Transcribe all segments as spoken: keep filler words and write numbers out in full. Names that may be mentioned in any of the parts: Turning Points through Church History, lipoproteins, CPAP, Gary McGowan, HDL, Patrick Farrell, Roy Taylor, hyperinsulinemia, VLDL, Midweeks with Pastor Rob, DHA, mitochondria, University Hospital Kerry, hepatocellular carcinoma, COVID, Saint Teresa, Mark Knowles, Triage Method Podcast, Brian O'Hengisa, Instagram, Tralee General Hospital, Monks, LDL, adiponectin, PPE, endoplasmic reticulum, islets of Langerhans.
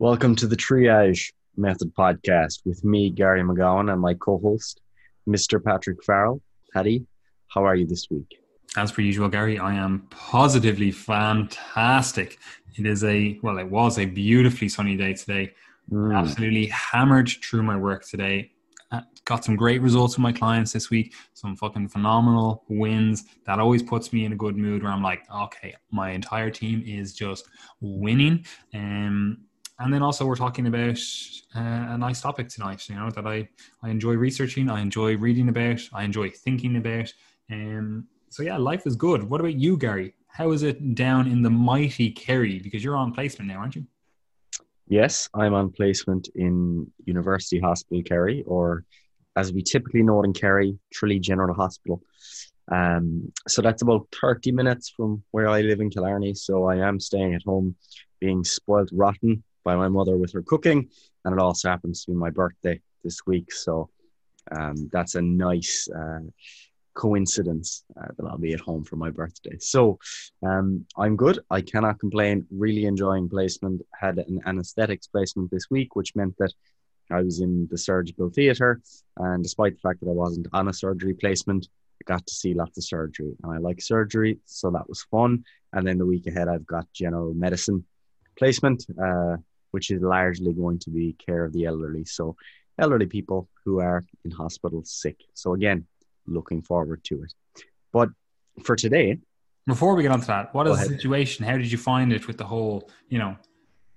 Welcome to the Triage Method Podcast with me, Gary McGowan, and my co-host, Mister Patrick Farrell. Paddy, how are you this week? As per usual, Gary, I am positively fantastic. It is a, well, it was a beautifully sunny day today. Mm. Absolutely hammered through my work today. Got some great results with my clients this week. Some fucking phenomenal wins. That always puts me in a good mood where I'm like, okay, my entire team is just winning. Um, and then also we're talking about uh, a nice topic tonight, you know, that I, I enjoy researching. I enjoy reading about. I enjoy thinking about. Um, so yeah, life is good. What about you, Gary? How is it down in the mighty Kerry? Because you're on placement now, aren't you? Yes, I'm on placement in University Hospital Kerry, or as we typically know it in Kerry, Tralee General Hospital. Um, so that's about thirty minutes from where I live in Killarney. So I am staying at home, being spoiled rotten by my mother with her cooking. And it also happens to be my birthday this week. So um, that's a nice uh, coincidence uh, that I'll be at home for my birthday. So um, I'm good. I cannot complain. Really enjoying placement. Had an anesthetics placement this week, which meant that I was in the surgical theatre, and despite the fact that I wasn't on a surgery placement, I got to see lots of surgery, and I like surgery, so that was fun. And then the week ahead, I've got general medicine placement, uh, which is largely going to be care of the elderly, so elderly people who are in hospital sick. So again, looking forward to it. But for today, before we get on to that, what is the situation? How did you find it with the whole, you know,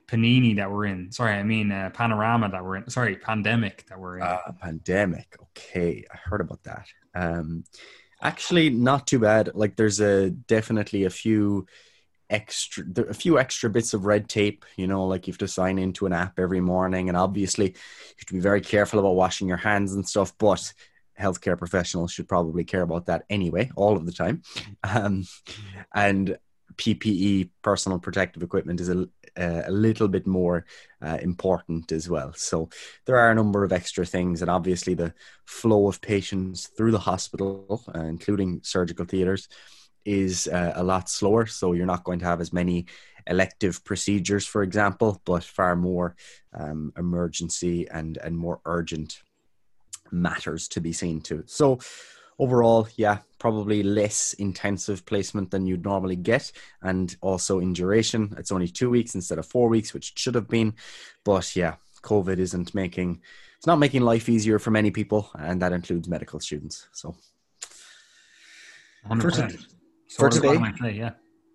panini that we're in? Sorry, I mean uh, panorama that we're in. Sorry, pandemic that we're in. Uh, pandemic. Okay, I heard about that. Um, actually, not too bad. Like, there's a definitely a few extra, a few extra bits of red tape. You know, like you have to sign into an app every morning, and obviously you have to be very careful about washing your hands and stuff. But healthcare professionals should probably care about that anyway, all of the time. Um, and P P E, personal protective equipment, is a, a little bit more uh, important as well. So there are a number of extra things, and obviously the flow of patients through the hospital, uh, including surgical theatres, is uh, a lot slower. So you're not going to have as many elective procedures, for example, but far more um, emergency and, and more urgent matters to be seen to. So overall, yeah, probably less intensive placement than you'd normally get, and also in duration. It's only two weeks instead of four weeks, which it should have been. But yeah, COVID isn't making, it's not making life easier for many people, and that includes medical students. So one hundred percent. For, t- so for today, play, yeah.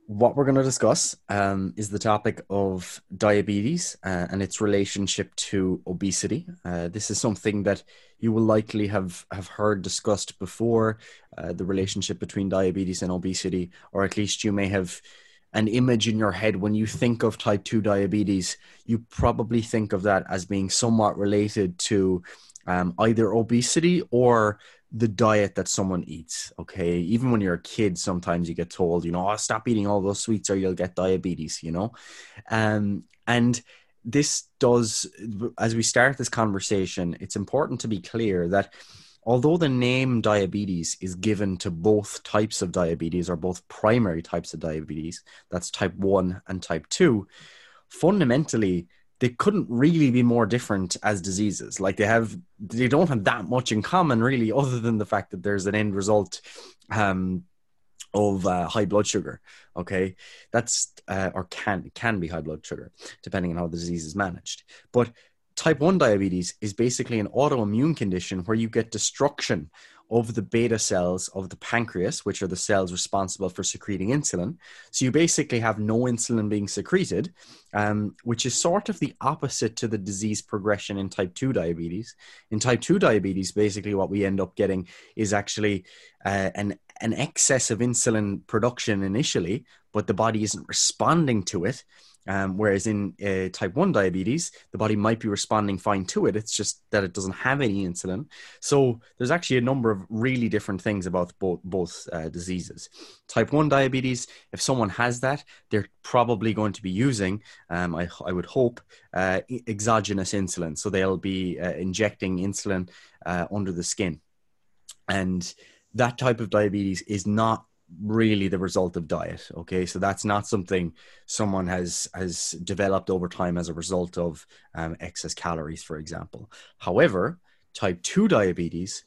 What we're going to discuss um, is the topic of diabetes uh, and its relationship to obesity. Uh, this is something that you will likely have, have heard discussed before, uh, the relationship between diabetes and obesity, or at least you may have an image in your head. When you think of type two diabetes, you probably think of that as being somewhat related to um, either obesity or the diet that someone eats. Okay, even when you're a kid, sometimes you get told, you know, oh, stop eating all those sweets or you'll get diabetes, you know. Um, and this does, as we start this conversation, it's important to be clear that although the name diabetes is given to both types of diabetes, or both primary types of diabetes, that's type one and type two, fundamentally, they couldn't really be more different as diseases. Like they have, they don't have that much in common really, other than the fact that there's an end result um, of uh, high blood sugar. Okay. That's, uh, or can, can be high blood sugar depending on how the disease is managed. But type one diabetes is basically an autoimmune condition where you get destruction of the beta cells of the pancreas, which are the cells responsible for secreting insulin. So you basically have no insulin being secreted, um, which is sort of the opposite to the disease progression in type two diabetes. In type two diabetes, basically what we end up getting is actually uh, an, an excess of insulin production initially, but the body isn't responding to it. Um, whereas in uh, type one diabetes, the body might be responding fine to it. It's just that it doesn't have any insulin. So there's actually a number of really different things about both, both uh, diseases. Type one diabetes, if someone has that, they're probably going to be using, um, I, I would hope, uh, exogenous insulin. So they'll be uh, injecting insulin uh, under the skin. And that type of diabetes is not really the result of diet. Okay, so that's not something someone has has developed over time as a result of um, excess calories, for example. However, type two diabetes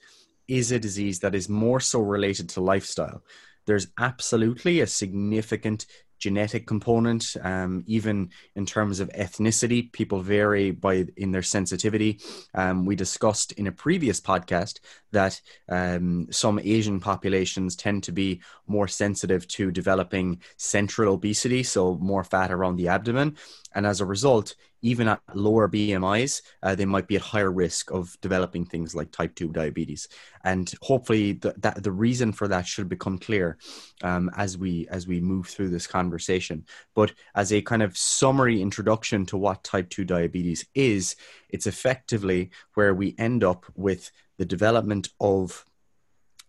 is a disease that is more so related to lifestyle. There's absolutely a significant genetic component, um, even in terms of ethnicity. People vary by in their sensitivity. Um, we discussed in a previous podcast that um, some Asian populations tend to be more sensitive to developing central obesity, so more fat around the abdomen. And as a result, even at lower B M Is, uh, they might be at higher risk of developing things like type two diabetes. And hopefully the, that, the reason for that should become clear um, as we as we move through this conversation. But as a kind of summary introduction to what type two diabetes is, it's effectively where we end up with the development of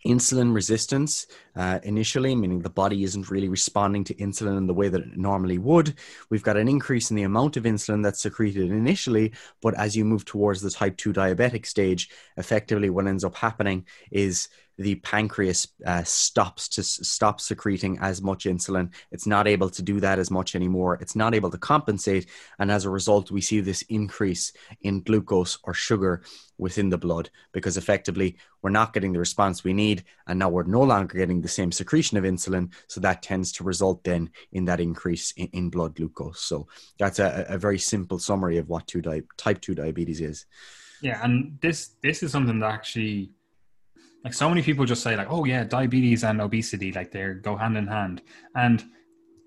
insulin resistance uh, initially, meaning the body isn't really responding to insulin in the way that it normally would. We've got an increase in the amount of insulin that's secreted initially, but as you move towards the type two diabetic stage, effectively what ends up happening is the pancreas uh, stops to stop secreting as much insulin. It's not able to do that as much anymore. It's not able to compensate. And as a result, we see this increase in glucose or sugar within the blood, because effectively we're not getting the response we need. And now we're no longer getting the same secretion of insulin. So that tends to result then in that increase in, in blood glucose. So that's a, a very simple summary of what two di- type two diabetes is. Yeah. And this, this is something that actually, like, so many people just say, like, oh yeah, diabetes and obesity, like, they go hand in hand. And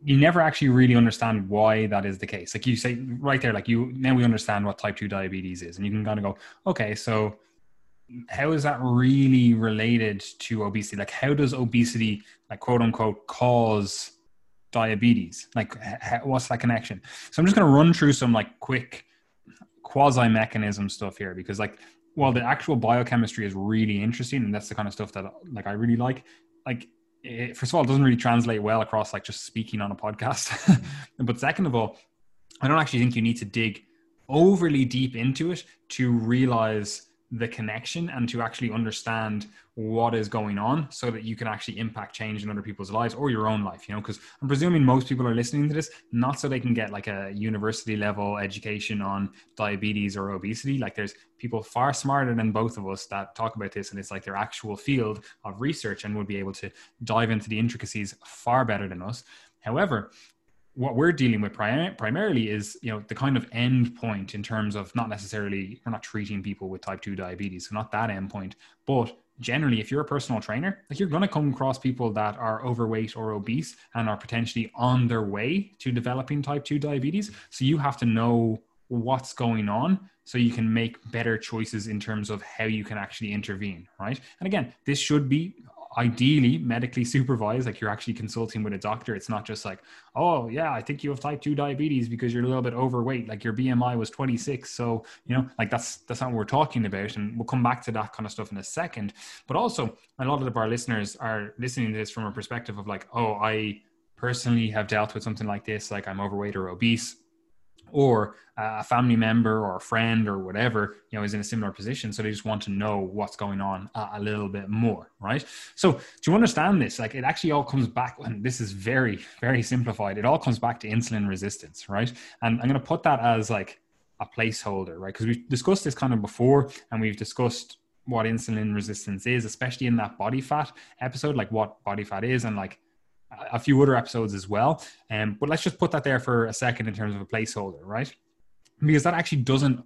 you never actually really understand why that is the case. Like you say right there, like, you, now we understand what type two diabetes is, and you can kind of go, okay, so how is that really related to obesity? Like, how does obesity, like, quote unquote, cause diabetes? Like, how, what's that connection? So I'm just going to run through some, like, quick quasi mechanism stuff here, because, like, well, the actual biochemistry is really interesting, and that's the kind of stuff that, like, I really like. Like, it, first of all, it doesn't really translate well across, like, just speaking on a podcast. But second of all, I don't actually think you need to dig overly deep into it to realize the connection and to actually understand what is going on, so that you can actually impact change in other people's lives or your own life, you know, because I'm presuming most people are listening to this, not so they can get, like, a university level education on diabetes or obesity. Like, there's people far smarter than both of us that talk about this, and it's, like, their actual field of research, and would be able to dive into the intricacies far better than us. However, what we're dealing with prim- primarily is, you know, the kind of end point in terms of, not necessarily, we're not treating people with type two diabetes, so not that end point, but generally, if you're a personal trainer, like, you're going to come across people that are overweight or obese and are potentially on their way to developing type two diabetes. So you have to know what's going on, so you can make better choices in terms of how you can actually intervene, right? And again, this should be ideally medically supervised, like, you're actually consulting with a doctor. It's not just like, oh yeah, I think you have type two diabetes because you're a little bit overweight, like, your B M I was twenty-six. So, you know, like, that's, that's not what we're talking about. And we'll come back to that kind of stuff in a second. But also, a lot of our listeners are listening to this from a perspective of, like, oh, I personally have dealt with something like this, like, I'm overweight or obese, or a family member or a friend or whatever, you know, is in a similar position. So they just want to know what's going on a little bit more, right? So to understand this, like, it actually all comes back, and this is very, very simplified, it all comes back to insulin resistance, right? And I'm going to put that as, like, a placeholder, right? Because we've discussed this kind of before, and we've discussed what insulin resistance is, especially in that body fat episode, like, what body fat is, and, like, a few other episodes as well. Um, but let's just put that there for a second in terms of a placeholder, right? Because that actually doesn't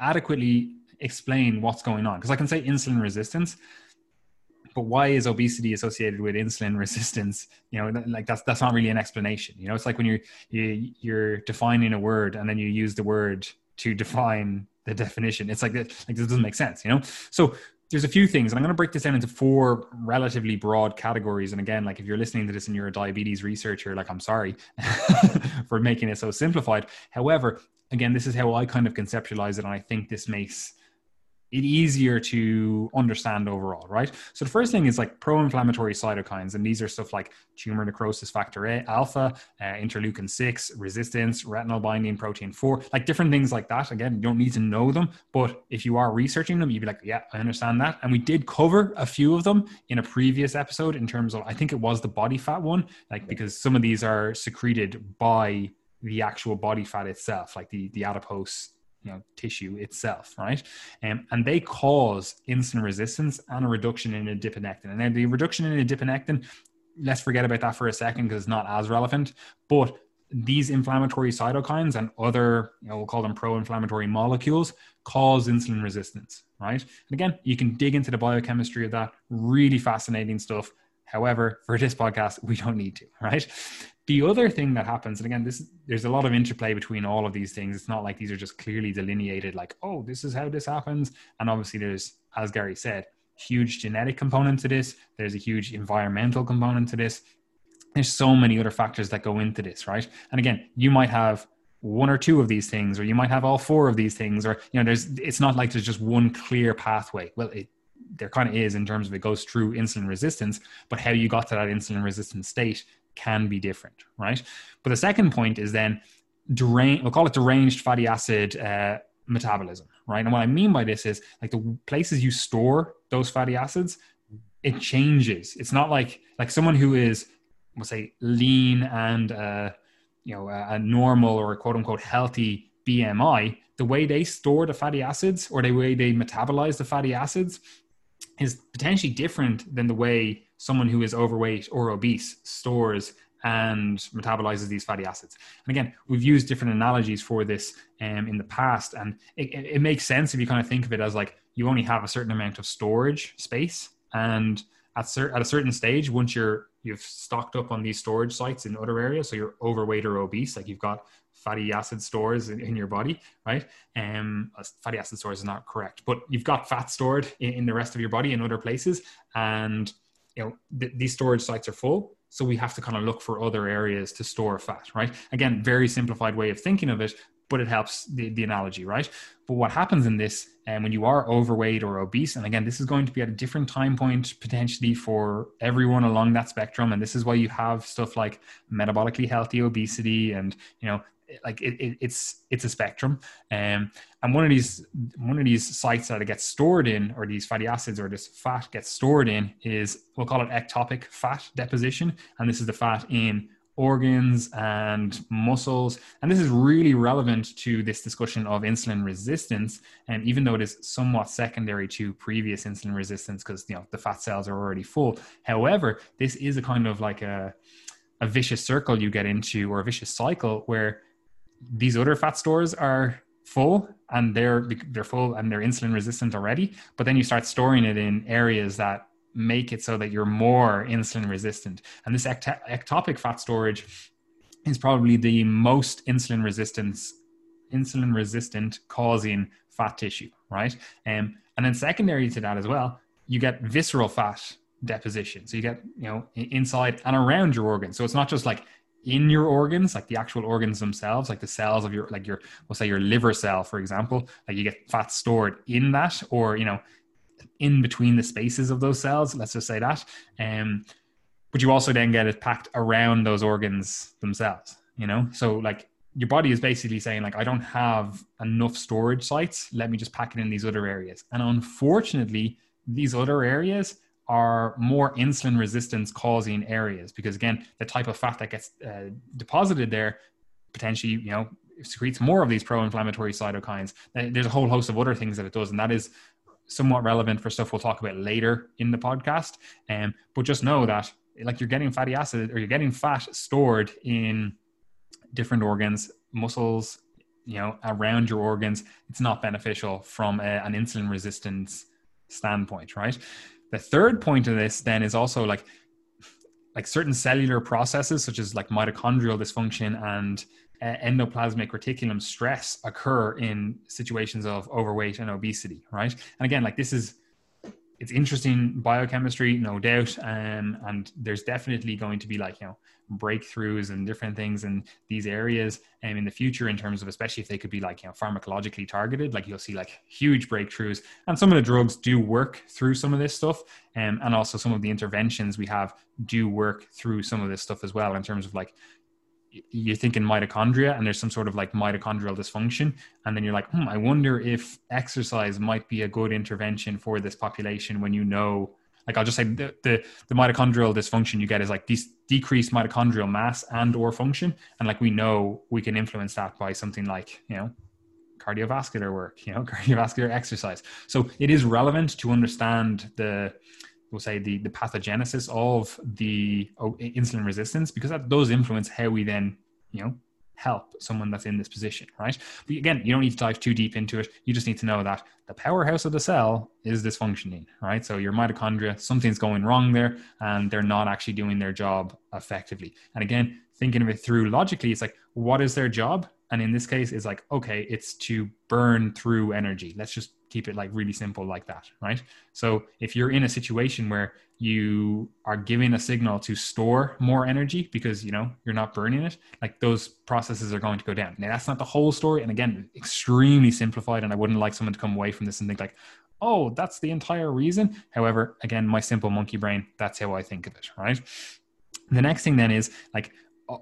adequately explain what's going on. Because I can say insulin resistance, but why is obesity associated with insulin resistance? You know, like, that's that's not really an explanation. You know, it's like when you're, you, you're defining a word, and then you use the word to define the definition. It's like, that, like, this doesn't make sense, you know? So there's a few things, and I'm going to break this down into four relatively broad categories. And again, like, if you're listening to this and you're a diabetes researcher, like, I'm sorry for making it so simplified. However, again, this is how I kind of conceptualize it. And I think this makes it easier to understand overall, right? So the first thing is like pro-inflammatory cytokines, and these are stuff like tumor necrosis factor A, alpha, uh, interleukin six, resistance, retinol binding protein four, like different things like that. Again, you don't need to know them, but if you are researching them, you'd be like, yeah, I understand that. And we did cover a few of them in a previous episode in terms of, I think it was the body fat one, like because some of these are secreted by the actual body fat itself, like the, the adipose, you know, tissue itself, right? Um, and they cause insulin resistance and a reduction in adiponectin. And then the reduction in adiponectin, let's forget about that for a second because it's not as relevant. But these inflammatory cytokines and other, you know, we'll call them pro-inflammatory molecules, cause insulin resistance, right? And again, you can dig into the biochemistry of that, really fascinating stuff. However, for this podcast, we don't need to, right? The other thing that happens, and again, this there's a lot of interplay between all of these things. It's not like these are just clearly delineated, like, oh, this is how this happens. And obviously there's, as Gary said, huge genetic component to this. There's a huge environmental component to this. There's so many other factors that go into this, right? And again, you might have one or two of these things, or you might have all four of these things, or, you know, there's, it's not like there's just one clear pathway. Well, it, there kind of is in terms of it goes through insulin resistance, but how you got to that insulin resistant state can be different, right? But the second point is then, deranged, we'll call it deranged fatty acid uh, metabolism, right? And what I mean by this is like the places you store those fatty acids, it changes. It's not like, like someone who is, we'll say, lean and, uh, you know, a, a normal or a quote unquote healthy B M I, the way they store the fatty acids or the way they metabolize the fatty acids is potentially different than the way someone who is overweight or obese stores and metabolizes these fatty acids. And again, we've used different analogies for this um, in the past. And it, it makes sense if you kind of think of it as like, you only have a certain amount of storage space. And at, cer- at a certain stage, once you're, you've stocked up on these storage sites in other areas, so you're overweight or obese, like you've got fatty acid stores in, in your body, right? Um, fatty acid stores is not correct, but you've got fat stored in, in the rest of your body in other places. And you know, th- these storage sites are full. So we have to kind of look for other areas to store fat, right? Again, very simplified way of thinking of it, but it helps the, the analogy, right? But what happens in this, and um, when you are overweight or obese, and again, this is going to be at a different time point, potentially for everyone along that spectrum. And this is why you have stuff like metabolically healthy obesity and, you know, like it, it, it's it's a spectrum, um, and one of these one of these sites that it gets stored in, or these fatty acids or this fat gets stored in, is we'll call it ectopic fat deposition, and this is the fat in organs and muscles, and this is really relevant to this discussion of insulin resistance. And even though it is somewhat secondary to previous insulin resistance, because you know the fat cells are already full. However, this is a kind of like a a vicious circle you get into, or a vicious cycle where these other fat stores are full and they're they're full and they're insulin resistant already, but then you start storing it in areas that make it so that you're more insulin resistant. And this ect- ectopic fat storage is probably the most insulin resistance insulin resistant causing fat tissue, right? Um, and then secondary to that as well, you get visceral fat deposition. So you get, you know, inside and around your organs. So it's not just like in your organs, like the actual organs themselves, like the cells of your, like your, we'll say your liver cell, for example, like you get fat stored in that, or, you know, in between the spaces of those cells, let's just say that. Um, but you also then get it packed around those organs themselves, you know? So like your body is basically saying like, I don't have enough storage sites. Let me just pack it in these other areas. And unfortunately, these other areas are more insulin resistance causing areas, because again, the type of fat that gets uh, deposited there potentially, you know, secretes more of these pro-inflammatory cytokines. There's a whole host of other things that it does, and that is somewhat relevant for stuff we'll talk about later in the podcast. Um, but just know that like you're getting fatty acid, or you're getting fat stored in different organs, muscles, you know, around your organs. It's not beneficial from a, an insulin resistance standpoint, right? The third point of this then is also like, like certain cellular processes, such as like mitochondrial dysfunction and uh, endoplasmic reticulum stress, occur in situations of overweight and obesity, right? And again, like this is, it's interesting biochemistry, no doubt. Um, and there's definitely going to be like, you know, breakthroughs and different things in these areas and um, in the future, in terms of, especially if they could be like, you know, pharmacologically targeted, like you'll see like huge breakthroughs, and some of the drugs do work through some of this stuff. Um, and also some of the interventions we have do work through some of this stuff as well, in terms of like, you're thinking mitochondria and there's some sort of like mitochondrial dysfunction. And then you're like, hmm, I wonder if exercise might be a good intervention for this population, when, you know, like, I'll just say the, the, the mitochondrial dysfunction you get is like these decreased mitochondrial mass and or function. And like, we know we can influence that by something like, you know, cardiovascular work, you know, cardiovascular exercise. So it is relevant to understand the, we'll say the, the pathogenesis of the insulin resistance, because that does influence how we then, you know, help someone that's in this position, right? But again, you don't need to dive too deep into it. You just need to know that the powerhouse of the cell is dysfunctioning, right? So your mitochondria, something's going wrong there, and they're not actually doing their job effectively. And again, thinking of it through logically, it's like, what is their job? And in this case, it's like, okay, it's to burn through energy. Let's just keep it like really simple like that, right? So if you're in a situation where you are giving a signal to store more energy because, you know, you're not burning it, like those processes are going to go down. Now, that's not the whole story. And again, extremely simplified. And I wouldn't like someone to come away from this and think like, oh, that's the entire reason. However, again, my simple monkey brain, that's how I think of it, right? The next thing then is like,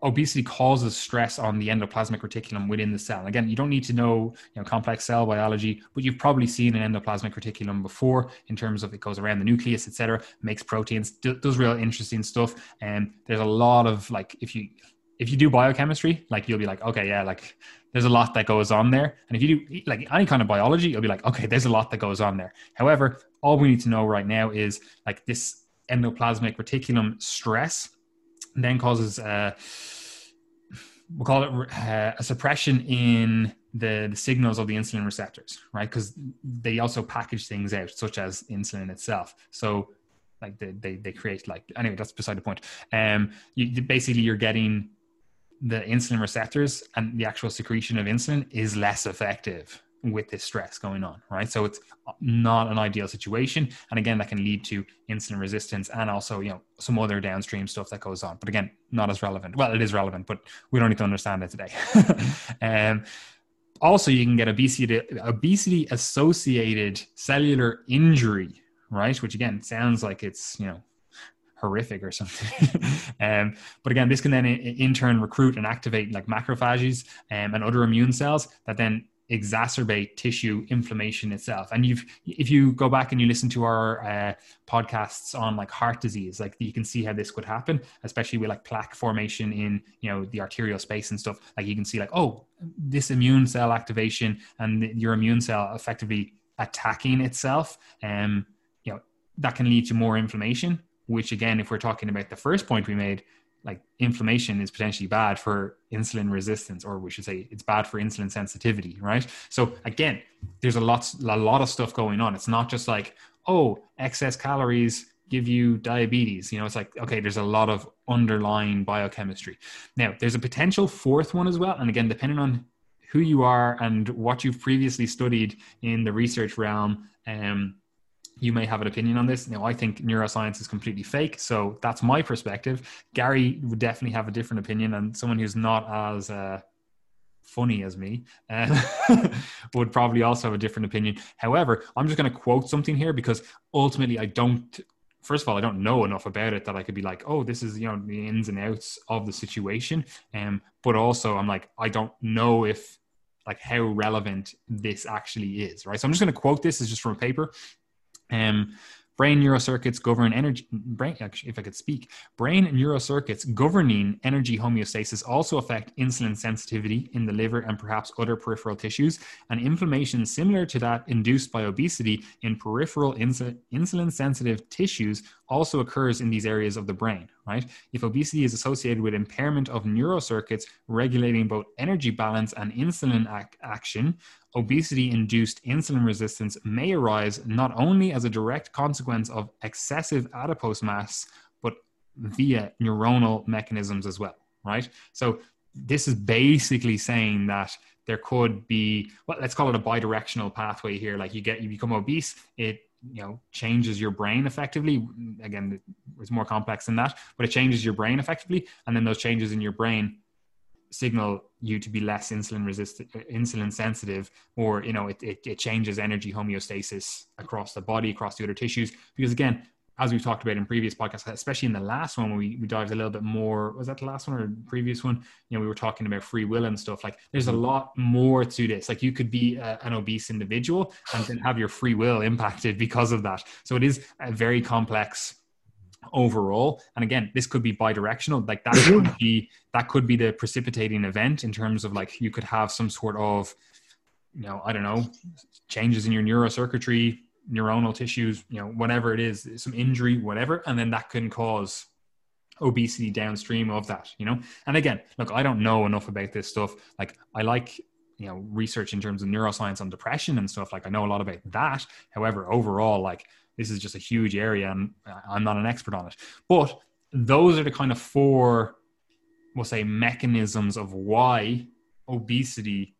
obesity causes stress on the endoplasmic reticulum within the cell. Again, you don't need to know, you know, complex cell biology, but you've probably seen an endoplasmic reticulum before, in terms of it goes around the nucleus, et cetera, makes proteins, does real interesting stuff. And there's a lot of like, if you, if you do biochemistry, like you'll be like, okay, yeah, like there's a lot that goes on there. And if you do like any kind of biology, you'll be like, okay, there's a lot that goes on there. However, all we need to know right now is like this endoplasmic reticulum stress then causes, uh, we'll call it uh, a suppression in the, the signals of the insulin receptors, right? Because they also package things out, such as insulin itself. So like they, they, they create like, anyway, that's beside the point. Um, you, basically, you're getting the insulin receptors, and the actual secretion of insulin is less effective with this stress going on, right? So it's not an ideal situation. And again, that can lead to insulin resistance and also, you know, some other downstream stuff that goes on. But again, not as relevant. Well, it is relevant, but we don't need to understand it today. um, also, you can get obesity, obesity associated cellular injury, right? Which again, sounds like it's, you know, horrific or something. um, but again, this can then in turn recruit and activate like macrophages um, and other immune cells that then exacerbate tissue inflammation itself. And you've, if you go back and you listen to our uh, podcasts on like heart disease, like you can see how this could happen, especially with like plaque formation in, you know, the arterial space and stuff. Like you can see like, oh, this immune cell activation and the, your immune cell effectively attacking itself. Um, you know, that can lead to more inflammation, which again, if we're talking about the first point we made, like inflammation is potentially bad for insulin resistance, or we should say it's bad for insulin sensitivity, right? So again, there's a lot, a lot of stuff going on. It's not just like, oh, excess calories give you diabetes. You know, it's like, okay, there's a lot of underlying biochemistry. Now, there's a potential fourth one as well. And again, depending on who you are and what you've previously studied in the research realm, um, you may have an opinion on this. Now, I think neuroscience is completely fake. So that's my perspective. Gary would definitely have a different opinion, and someone who's not as uh, funny as me uh, would probably also have a different opinion. However, I'm just going to quote something here, because ultimately I don't, first of all, I don't know enough about it that I could be like, oh, this is, you know, the ins and outs of the situation. Um, but also I'm like, I don't know if like how relevant this actually is, right? So I'm just going to quote this. This is just from a paper. Um, brain neurocircuits govern energy, brain, if I could speak, brain neurocircuits governing energy homeostasis also affect insulin sensitivity in the liver and perhaps other peripheral tissues, and inflammation similar to that induced by obesity in peripheral insulin, insulin sensitive tissues also occurs in these areas of the brain, right? If obesity is associated with impairment of neurocircuits regulating both energy balance and insulin ac- action, obesity-induced insulin resistance may arise not only as a direct consequence of excessive adipose mass, but via neuronal mechanisms as well, right? So this is basically saying that there could be, well, let's call it a bidirectional pathway here. Like you get, you become obese, it you know, changes your brain effectively. Again, it's more complex than that, but it changes your brain effectively. And then those changes in your brain signal you to be less insulin resistant, insulin sensitive, or, you know, it, it, it changes energy homeostasis across the body, across the other tissues. Because again, as we've talked about in previous podcasts, especially in the last one, we, we dived a little bit more, was that the last one or previous one? You know, we were talking about free will and stuff. Like, there's a lot more to this. Like, you could be a, an obese individual and then have your free will impacted because of that. So it is a very complex overall. And again, this could be bidirectional. Like, that could be, that could be the precipitating event in terms of, like, you could have some sort of, you know, I don't know, changes in your neurocircuitry, neuronal tissues, you know, whatever it is, some injury, whatever. And then that can cause obesity downstream of that, you know? And again, look, I don't know enough about this stuff. Like, I like, you know, research in terms of neuroscience on depression and stuff. Like, I know a lot about that. However, overall, like, this is just a huge area and I'm not an expert on it. But those are the kind of four, we'll say, mechanisms of why obesity,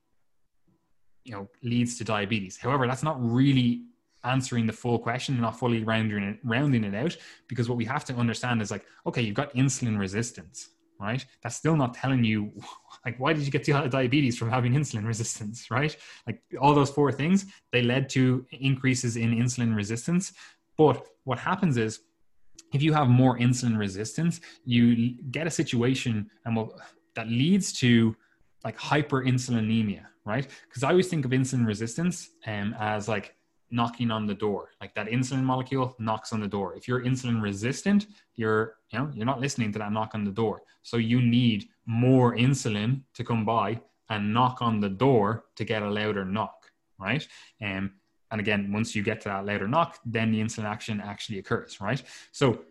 you know, leads to diabetes. However, that's not really answering the full question and not fully rounding it, rounding it out, because what we have to understand is, like, okay, you've got insulin resistance, right? That's still not telling you, like, why did you get diabetes from having insulin resistance, right? Like, all those four things, they led to increases in insulin resistance. But what happens is, if you have more insulin resistance, you get a situation and well, that leads to, like, hyperinsulinemia, right? Because I always think of insulin resistance um, as, like, knocking on the door. Like, that insulin molecule knocks on the door. If you're insulin resistant, you're, you know, you're not listening to that knock on the door. So you need more insulin to come by and knock on the door to get a louder knock, right? Um, and again, once you get to that louder knock, then the insulin action actually occurs, right? So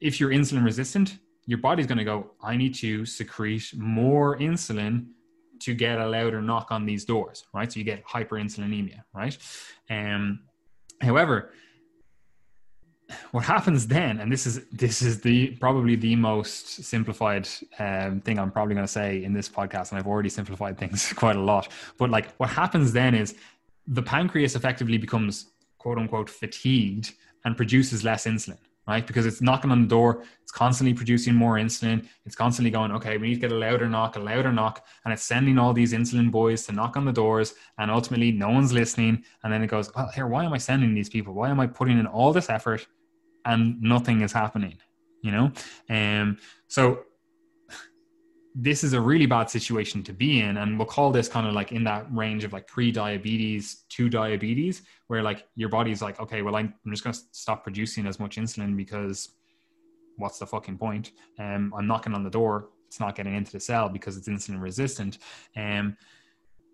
if you're insulin resistant, your body's going to go, I need to secrete more insulin to get a louder knock on these doors, right? So you get hyperinsulinemia, right? Um, however, what happens then, and this is this is the probably the most simplified um, thing I'm probably going to say in this podcast, and I've already simplified things quite a lot, but, like, what happens then is the pancreas effectively becomes, quote unquote, fatigued and produces less insulin, right? Because it's knocking on the door, it's constantly producing more insulin, it's constantly going, okay, we need to get a louder knock, a louder knock, and it's sending all these insulin boys to knock on the doors, and ultimately no one's listening, and then it goes, well, here, why am I sending these people? Why am I putting in all this effort and nothing is happening, you know? Um, so this is a really bad situation to be in, and we'll call this kind of, like, in that range of, like, pre-diabetes to diabetes, where, like, your body's like, okay, well, I'm just going to stop producing as much insulin because what's the fucking point? Um, I'm knocking on the door. It's not getting into the cell because it's insulin resistant. Um,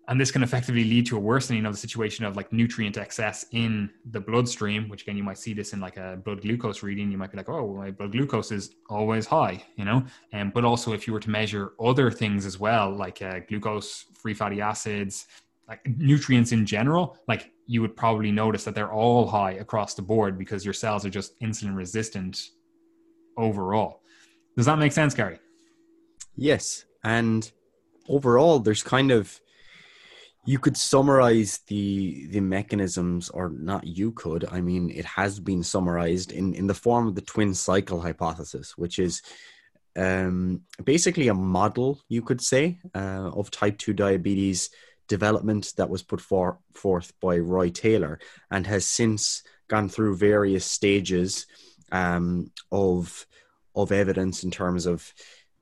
and this can effectively lead to a worsening of the situation of, like, nutrient excess in the bloodstream, which, again, you might see this in, like, a blood glucose reading. You might be like, oh, my blood glucose is always high, you know? Um, but also if you were to measure other things as well, like uh, glucose, free fatty acids, like nutrients in general, like, you would probably notice that they're all high across the board because your cells are just insulin resistant overall. Does that make sense, Gary? Yes. And overall, there's kind of, you could summarize the the mechanisms, or not you could, I mean, it has been summarized in, in the form of the twin cycle hypothesis, which is um, basically a model, you could say, uh, of type two diabetes development that was put for, forth by Roy Taylor and has since gone through various stages um, of of evidence in terms of,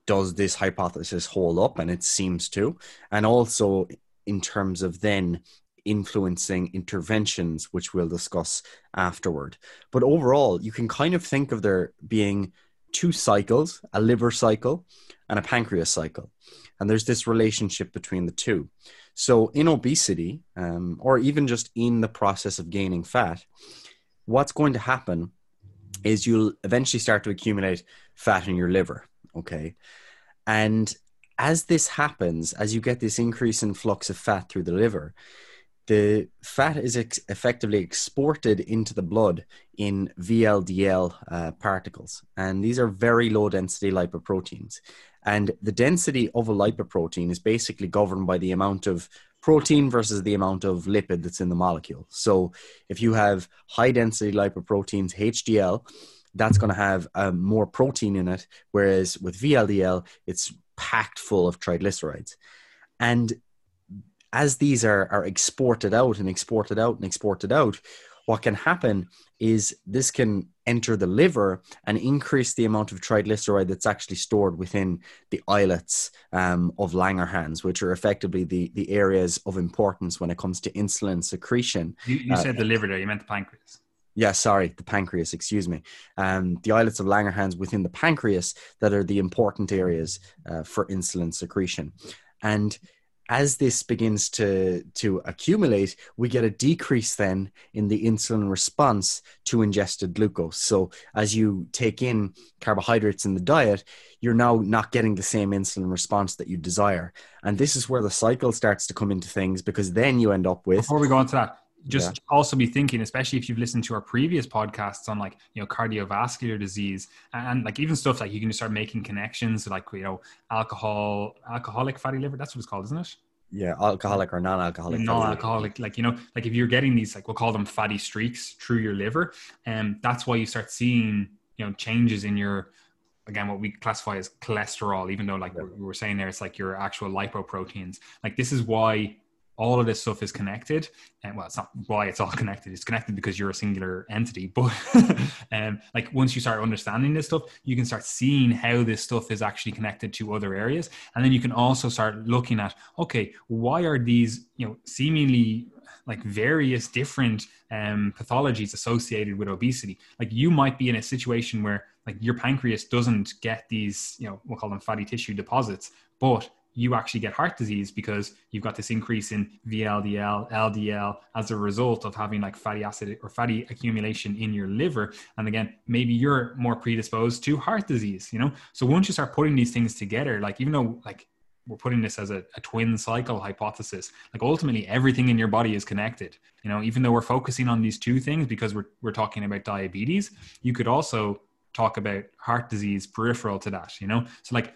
does this hypothesis hold up? And it seems to. And also, in terms of then influencing interventions, which we'll discuss afterward. But overall, you can kind of think of there being two cycles, a liver cycle and a pancreas cycle. And there's this relationship between the two. So in obesity, um, or even just in the process of gaining fat, what's going to happen is you'll eventually start to accumulate fat in your liver, okay? And as this happens, as you get this increase in flux of fat through the liver, the fat is ex- effectively exported into the blood in V L D L uh, particles. And these are very low density lipoproteins. And the density of a lipoprotein is basically governed by the amount of protein versus the amount of lipid that's in the molecule. So if you have high density lipoproteins, H D L, that's going to have um, more protein in it. Whereas with V L D L, it's packed full of triglycerides. And as these are, are exported out and exported out and exported out, what can happen is this can enter the liver and increase the amount of triglyceride that's actually stored within the islets um, of Langerhans, which are effectively the, the areas of importance when it comes to insulin secretion. You, you uh, said the liver there, you meant the pancreas. Yeah, sorry, the pancreas, excuse me. Um, the islets of Langerhans within the pancreas that are the important areas uh, for insulin secretion. And as this begins to, to accumulate, we get a decrease then in the insulin response to ingested glucose. So as you take in carbohydrates in the diet, you're now not getting the same insulin response that you desire. And this is where the cycle starts to come into things, because then you end up with... Before we go on to that, just yeah. also be thinking, especially if you've listened to our previous podcasts on, like, you know, cardiovascular disease and, and like even stuff like you can just start making connections, like, you know, alcohol, alcoholic fatty liver. That's what it's called, isn't it? Yeah. Alcoholic or non-alcoholic. Non-alcoholic. Like, you know, like if you're getting these, like, we'll call them fatty streaks through your liver. And um, that's why you start seeing, you know, changes in your, again, what we classify as cholesterol, even though, like yeah. we were saying there, it's like your actual lipoproteins. Like, this is why all of this stuff is connected. And well, it's not why it's all connected. It's connected because you're a singular entity. But um, like once you start understanding this stuff, you can start seeing how this stuff is actually connected to other areas. And then you can also start looking at, okay, why are these, you know, seemingly like various different um, pathologies associated with obesity? Like, you might be in a situation where, like, your pancreas doesn't get these, you know, we'll call them fatty tissue deposits, but you actually get heart disease because you've got this increase in V L D L, L D L as a result of having like fatty acid or fatty accumulation in your liver. And again, maybe you're more predisposed to heart disease, you know? So once you start putting these things together, like, even though, like, we're putting this as a, a twin cycle hypothesis, like, ultimately everything in your body is connected, you know, even though we're focusing on these two things because we're, we're talking about diabetes, you could also talk about heart disease peripheral to that, you know? So, like,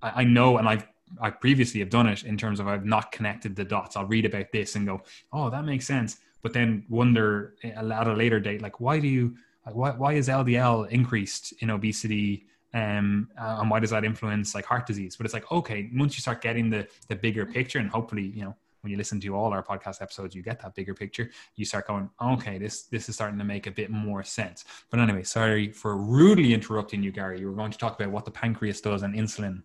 I, I know, and I've, I previously have done it in terms of I've not connected the dots. I'll read about this and go, oh, that makes sense. But then wonder at a later date, like, why do you, why, why is L D L increased in obesity? Um, uh, and why does that influence like heart disease? But it's like, okay, once you start getting the the bigger picture, and hopefully, you know, when you listen to all our podcast episodes, you get that bigger picture, you start going, okay, this, this is starting to make a bit more sense. But anyway, sorry for rudely interrupting you, Gary. You were going to talk about what the pancreas does and insulin.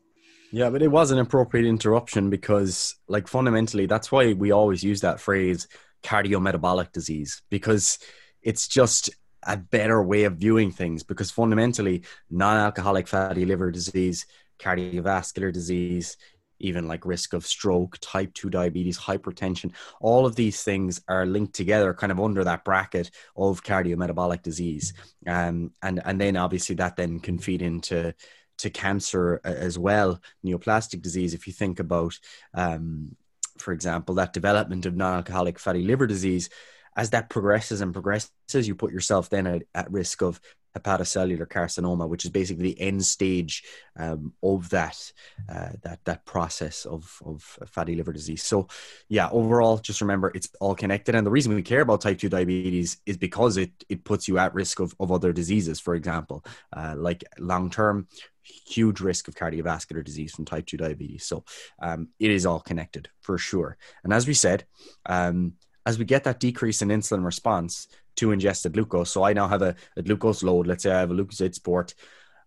Yeah, but it was an appropriate interruption because, like, fundamentally, that's why we always use that phrase cardiometabolic disease, because it's just a better way of viewing things. Because fundamentally, non-alcoholic fatty liver disease, cardiovascular disease, even like risk of stroke, type two diabetes, hypertension, all of these things are linked together kind of under that bracket of cardiometabolic disease. Um, and, and then obviously that then can feed into to cancer as well, neoplastic disease. If you think about, um, for example, that development of non-alcoholic fatty liver disease, as that progresses and progresses, you put yourself then at, at risk of hepatocellular carcinoma, which is basically the end stage um, of that uh, that that process of, of fatty liver disease. So yeah, overall, just remember it's all connected. And the reason we care about type two diabetes is because it it puts you at risk of, of other diseases, for example, uh, like long-term, huge risk of cardiovascular disease from type two diabetes. So um, it is all connected for sure. And as we said, um, as we get that decrease in insulin response to ingested glucose, so I now have a, a glucose load, let's say I have a leukocyte sport,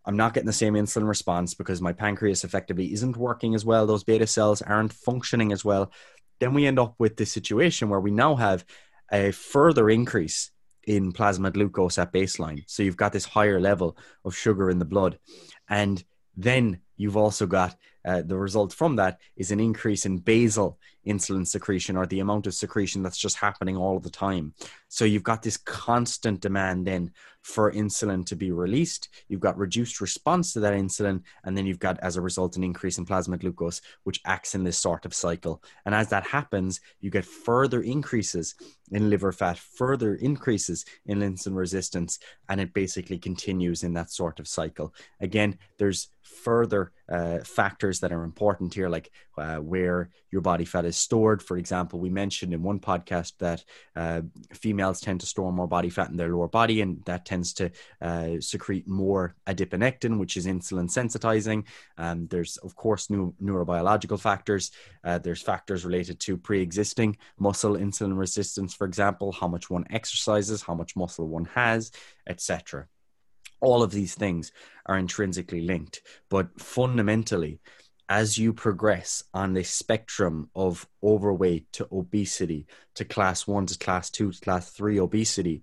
I'm not getting the same insulin response because my pancreas effectively isn't working as well. Those beta cells aren't functioning as well. Then we end up with this situation where we now have a further increase in plasma glucose at baseline. So you've got this higher level of sugar in the blood. And then you've also got uh, the result from that is an increase in basal insulin secretion, or the amount of secretion that's just happening all the time. So you've got this constant demand then for insulin to be released. You've got reduced response to that insulin. And then you've got, as a result, an increase in plasma glucose, which acts in this sort of cycle. And as that happens, you get further increases in liver fat, further increases in insulin resistance. And it basically continues in that sort of cycle. Again, there's further uh, factors that are important here, like uh, where your body fat is stored. For example, we mentioned in one podcast that uh, females tend to store more body fat in their lower body, and that tends to uh, secrete more adiponectin, which is insulin sensitizing. Um, there's, of course, new neurobiological factors. Uh, there's factors related to pre-existing muscle insulin resistance, for example, how much one exercises, how much muscle one has, et cetera. All of these things are intrinsically linked, but fundamentally, as you progress on this spectrum of overweight to obesity, to class one, to class two, to class three obesity,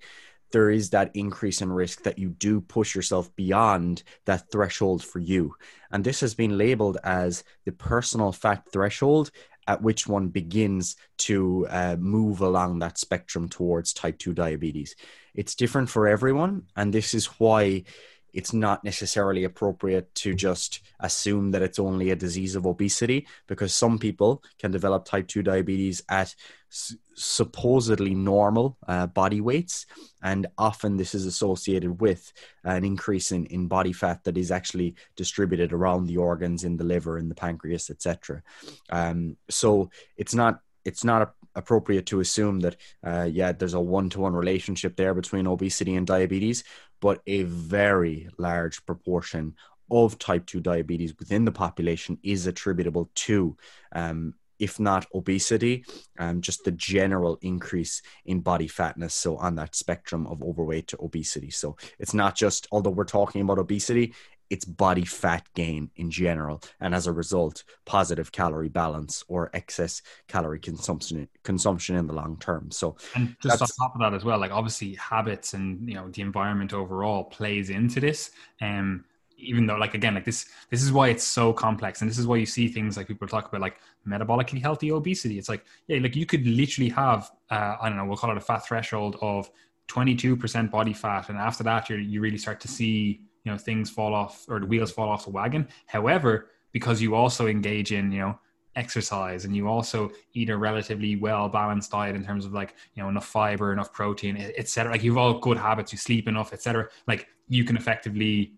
there is that increase in risk that you do push yourself beyond that threshold for you. And this has been labeled as the personal fat threshold at which one begins to uh, move along that spectrum towards type two diabetes. It's different for everyone. And this is why it's not necessarily appropriate to just assume that it's only a disease of obesity, because some people can develop type two diabetes at s- supposedly normal uh, body weights. And often this is associated with an increase in, in body fat that is actually distributed around the organs, in the liver, in the pancreas, et cetera. Um, so it's not, it's not a appropriate to assume that, uh, yeah, there's a one-to-one relationship there between obesity and diabetes, but a very large proportion of type two diabetes within the population is attributable to, um, if not obesity, um, just the general increase in body fatness. So on that spectrum of overweight to obesity. So it's not just, although we're talking about obesity, it's body fat gain in general, and as a result, positive calorie balance or excess calorie consumption consumption in the long term. So, and just on top of that as well, like obviously habits and, you know, the environment overall plays into this. Um, even though, like, again, like this, this is why it's so complex, and this is why you see things like people talk about, like, metabolically healthy obesity. It's like, yeah, like you could literally have, uh, I don't know, we'll call it a fat threshold of twenty-two percent body fat, and after that, you you really start to see, you know, things fall off, or the wheels fall off the wagon. However, because you also engage in, you know, exercise, and you also eat a relatively well-balanced diet in terms of, like, you know, enough fiber, enough protein, et cetera. Like, you've all good habits, you sleep enough, et cetera. Like, you can effectively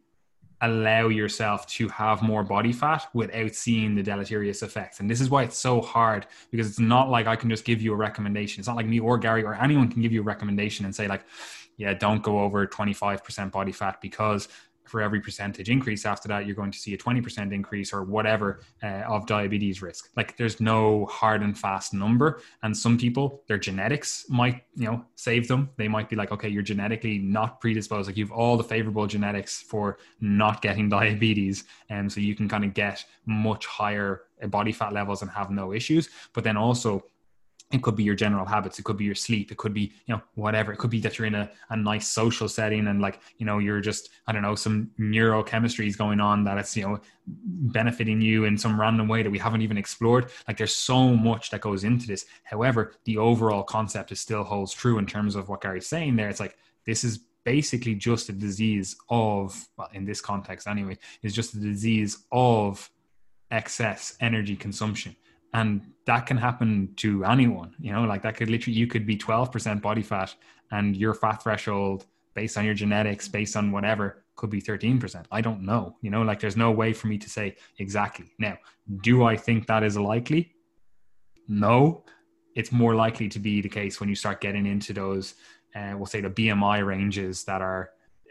allow yourself to have more body fat without seeing the deleterious effects. And this is why it's so hard, because it's not like I can just give you a recommendation. It's not like me or Gary or anyone can give you a recommendation and say, like, yeah, don't go over twenty-five percent body fat, because for every percentage increase after that, you're going to see a twenty percent increase or whatever uh, of diabetes risk. Like, there's no hard and fast number. And some people, their genetics might, you know, save them. They might be like, okay, you're genetically not predisposed. Like, you've all the favorable genetics for not getting diabetes. And so you can kind of get much higher body fat levels and have no issues. But then also, it could be your general habits. It could be your sleep. It could be, you know, whatever. It could be that you're in a, a nice social setting and, like, you know, you're just, I don't know, some neurochemistry is going on that it's, you know, benefiting you in some random way that we haven't even explored. Like, there's so much that goes into this. However, the overall concept is still holds true in terms of what Gary's saying there. It's like, this is basically just a disease of, well, in this context anyway, is just a disease of excess energy consumption. And that can happen to anyone, you know, like that could literally, you could be twelve percent body fat and your fat threshold based on your genetics, based on whatever, could be thirteen percent. I don't know, you know, like there's no way for me to say exactly. Now, do I think that is likely? No, it's more likely to be the case when you start getting into those, uh, we'll say the B M I ranges that are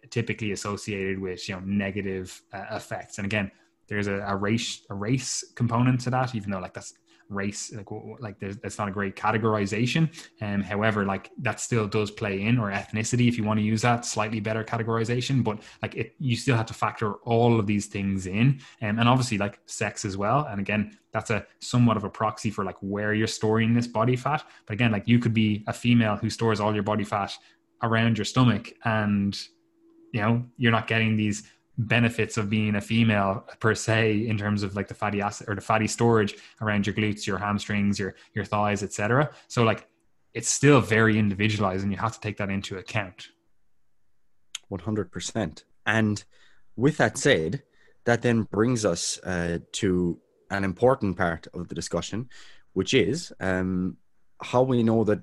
typically associated with, you know, negative uh, effects. And again, there's a, a race, a race component to that, even though like that's, race like like there's, that's not a great categorization, um however like that still does play in, or ethnicity if you want to use that slightly better categorization, but like it you still have to factor all of these things in, um, and obviously like sex as well, and again that's a somewhat of a proxy for like where you're storing this body fat. But again, like you could be a female who stores all your body fat around your stomach, and you know you're not getting these benefits of being a female per se in terms of like the fatty acid or the fatty storage around your glutes, your hamstrings, your your thighs, et cetera. So like it's still very individualized, and you have to take that into account. one hundred percent. And with that said, that then brings us uh, to an important part of the discussion, which is um, how we know that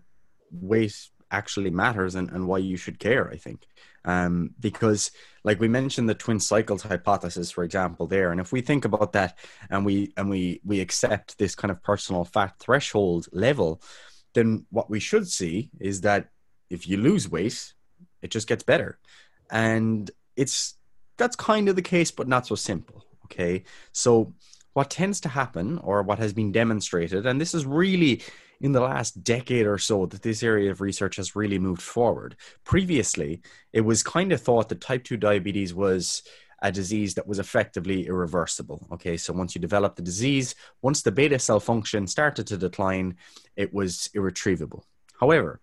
weight actually matters and, and why you should care, I think. Um, because like we mentioned the twin cycles hypothesis, for example, there. And if we think about that and we and we we accept this kind of personal fat threshold level, then what we should see is that if you lose weight, it just gets better. And it's that's kind of the case, but not so simple. Okay. So what tends to happen, or what has been demonstrated, and this is really in the last decade or so that this area of research has really moved forward. Previously, it was kind of thought that type two diabetes was a disease that was effectively irreversible. Okay, so once you develop the disease, once the beta cell function started to decline, it was irretrievable. However,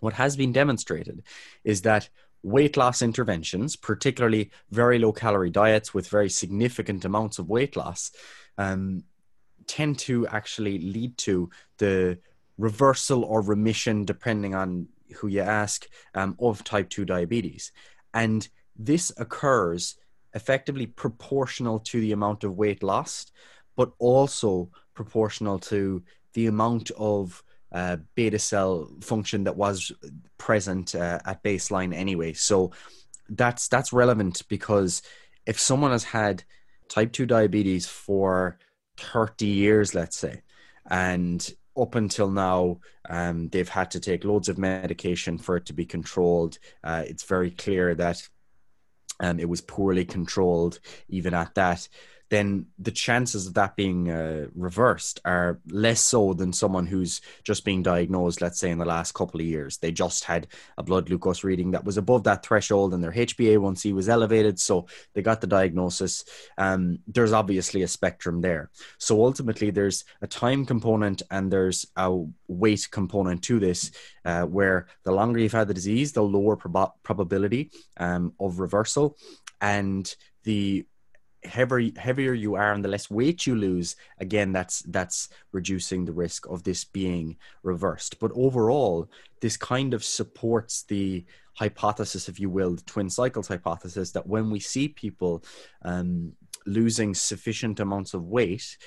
what has been demonstrated is that weight loss interventions, particularly very low calorie diets with very significant amounts of weight loss, um, tend to actually lead to the reversal or remission, depending on who you ask, um, of type two diabetes. And this occurs effectively proportional to the amount of weight lost, but also proportional to the amount of Uh, beta cell function that was present uh, at baseline anyway. So that's that's relevant, because if someone has had type two diabetes for thirty years, let's say, and up until now um, they've had to take loads of medication for it to be controlled, uh, it's very clear that um, it was poorly controlled even at that, then the chances of that being uh, reversed are less so than someone who's just being diagnosed, let's say, in the last couple of years. They just had a blood glucose reading that was above that threshold and their H b A one c was elevated, so they got the diagnosis. Um, there's obviously a spectrum there. So ultimately, there's a time component and there's a weight component to this, uh, where the longer you've had the disease, the lower prob- probability um, of reversal, and the Heavier, heavier you are and the less weight you lose, again, that's that's reducing the risk of this being reversed. But overall, this kind of supports the hypothesis, if you will, the twin cycles hypothesis, that when we see people um, losing sufficient amounts of weight,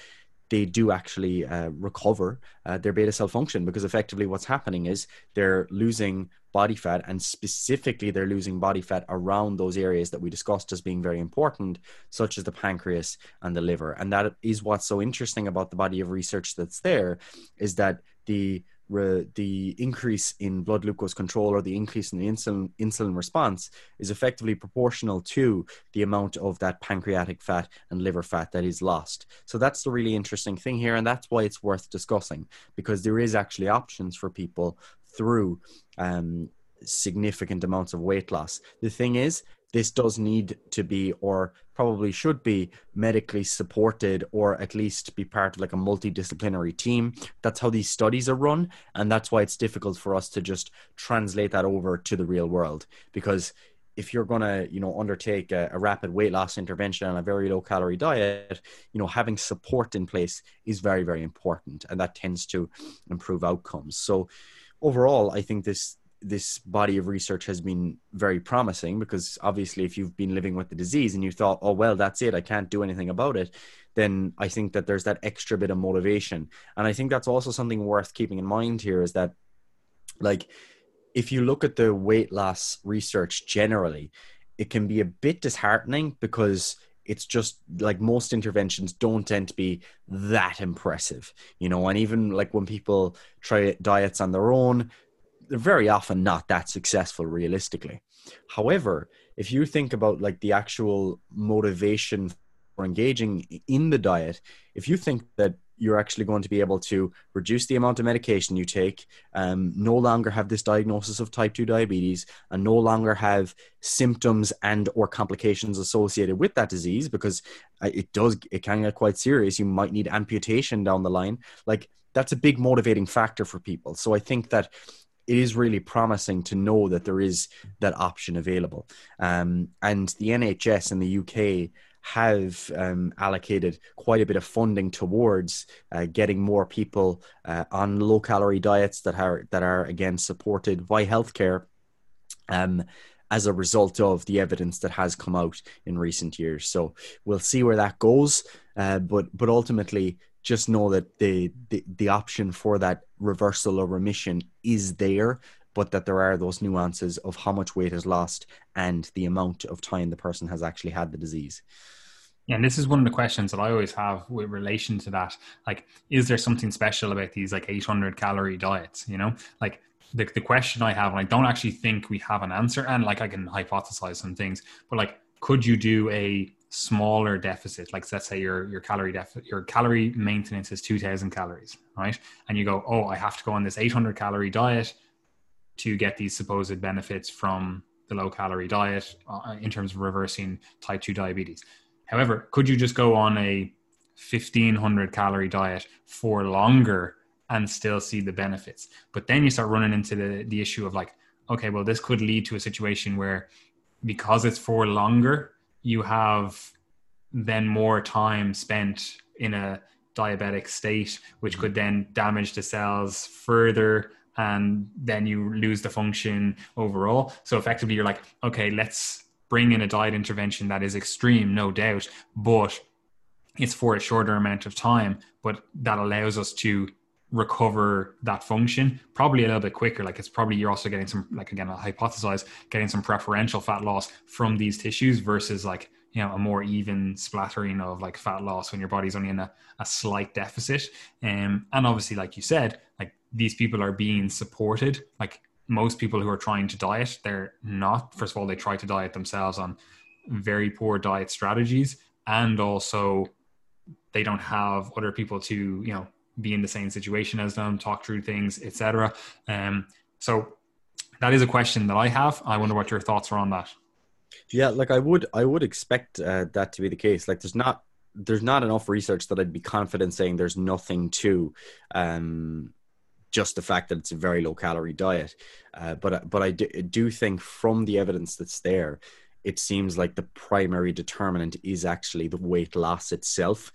they do actually uh, recover uh, their beta cell function, because effectively what's happening is they're losing body fat, and specifically they're losing body fat around those areas that we discussed as being very important, such as the pancreas and the liver. And that is what's so interesting about the body of research that's there, is that the re, the increase in blood glucose control, or the increase in the insulin insulin response, is effectively proportional to the amount of that pancreatic fat and liver fat that is lost. So that's the really interesting thing here, and that's why it's worth discussing, because there is actually options for people through um, significant amounts of weight loss. The thing is, this does need to be, or probably should be, medically supported, or at least be part of like a multidisciplinary team. That's how these studies are run. And that's why it's difficult for us to just translate that over to the real world. Because if you're going to, you know, undertake a, a rapid weight loss intervention on a very low calorie diet, you know, having support in place is very, very important. And that tends to improve outcomes. So overall, I think this this body of research has been very promising, because obviously if you've been living with the disease and you thought, oh, well, that's it, I can't do anything about it, then I think that there's that extra bit of motivation. And I think that's also something worth keeping in mind here, is that, like, if you look at the weight loss research generally, it can be a bit disheartening, because it's just like most interventions don't tend to be that impressive, you know, and even like when people try diets on their own, they're very often not that successful realistically. However, if you think about like the actual motivation for engaging in the diet, if you think that you're actually going to be able to reduce the amount of medication you take, um, no longer have this diagnosis of type two diabetes, and no longer have symptoms and or complications associated with that disease, because it does, it can get quite serious. You might need amputation down the line. Like, that's a big motivating factor for people. So I think that it is really promising to know that there is that option available. Um, and the N H S in the U K have um, allocated quite a bit of funding towards uh, getting more people uh, on low-calorie diets that are, that are again, supported by healthcare um, as a result of the evidence that has come out in recent years. So we'll see where that goes, uh, but but ultimately, just know that the, the the option for that reversal or remission is there. but that there are those nuances of how much weight is lost and the amount of time the person has actually had the disease. And this is one of the questions that I always have with relation to that. Like, is there something special about these like eight hundred calorie diets? You know, like the, the question I have, and I don't actually think we have an answer, and like I can hypothesize some things, but like, could you do a smaller deficit? Like, let's say your, your calorie deficit, your calorie maintenance is two thousand calories, right? And you go, oh, I have to go on this eight hundred calorie diet to get these supposed benefits from the low calorie diet uh, in terms of reversing type two diabetes. However, could you just go on a fifteen hundred calorie diet for longer and still see the benefits? But then you start running into the, the issue of like, okay, well, this could lead to a situation where because it's for longer, you have then more time spent in a diabetic state, which could then damage the cells further, and then you lose the function overall. So effectively you're like, okay, let's bring in a diet intervention that is extreme, no doubt, but it's for a shorter amount of time, but that allows us to recover that function probably a little bit quicker. Like, it's probably, you're also getting some, like, again, I'll hypothesize, getting some preferential fat loss from these tissues versus like, you know, a more even splattering of like fat loss when your body's only in a, a slight deficit. Um, and obviously, like you said, like these people are being supported. Like, most people who are trying to diet, they're not, first of all, they try to diet themselves on very poor diet strategies. And also they don't have other people to, you know, be in the same situation as them, talk through things, et cetera. Um, so that is a question that I have. I wonder what your thoughts are on that. Yeah, like I would, I would expect uh, that to be the case. Like there's not, there's not enough research that I'd be confident saying there's nothing to, um, just the fact that it's a very low calorie diet. Uh, but but I do, do think from the evidence that's there, it seems like the primary determinant is actually the weight loss itself,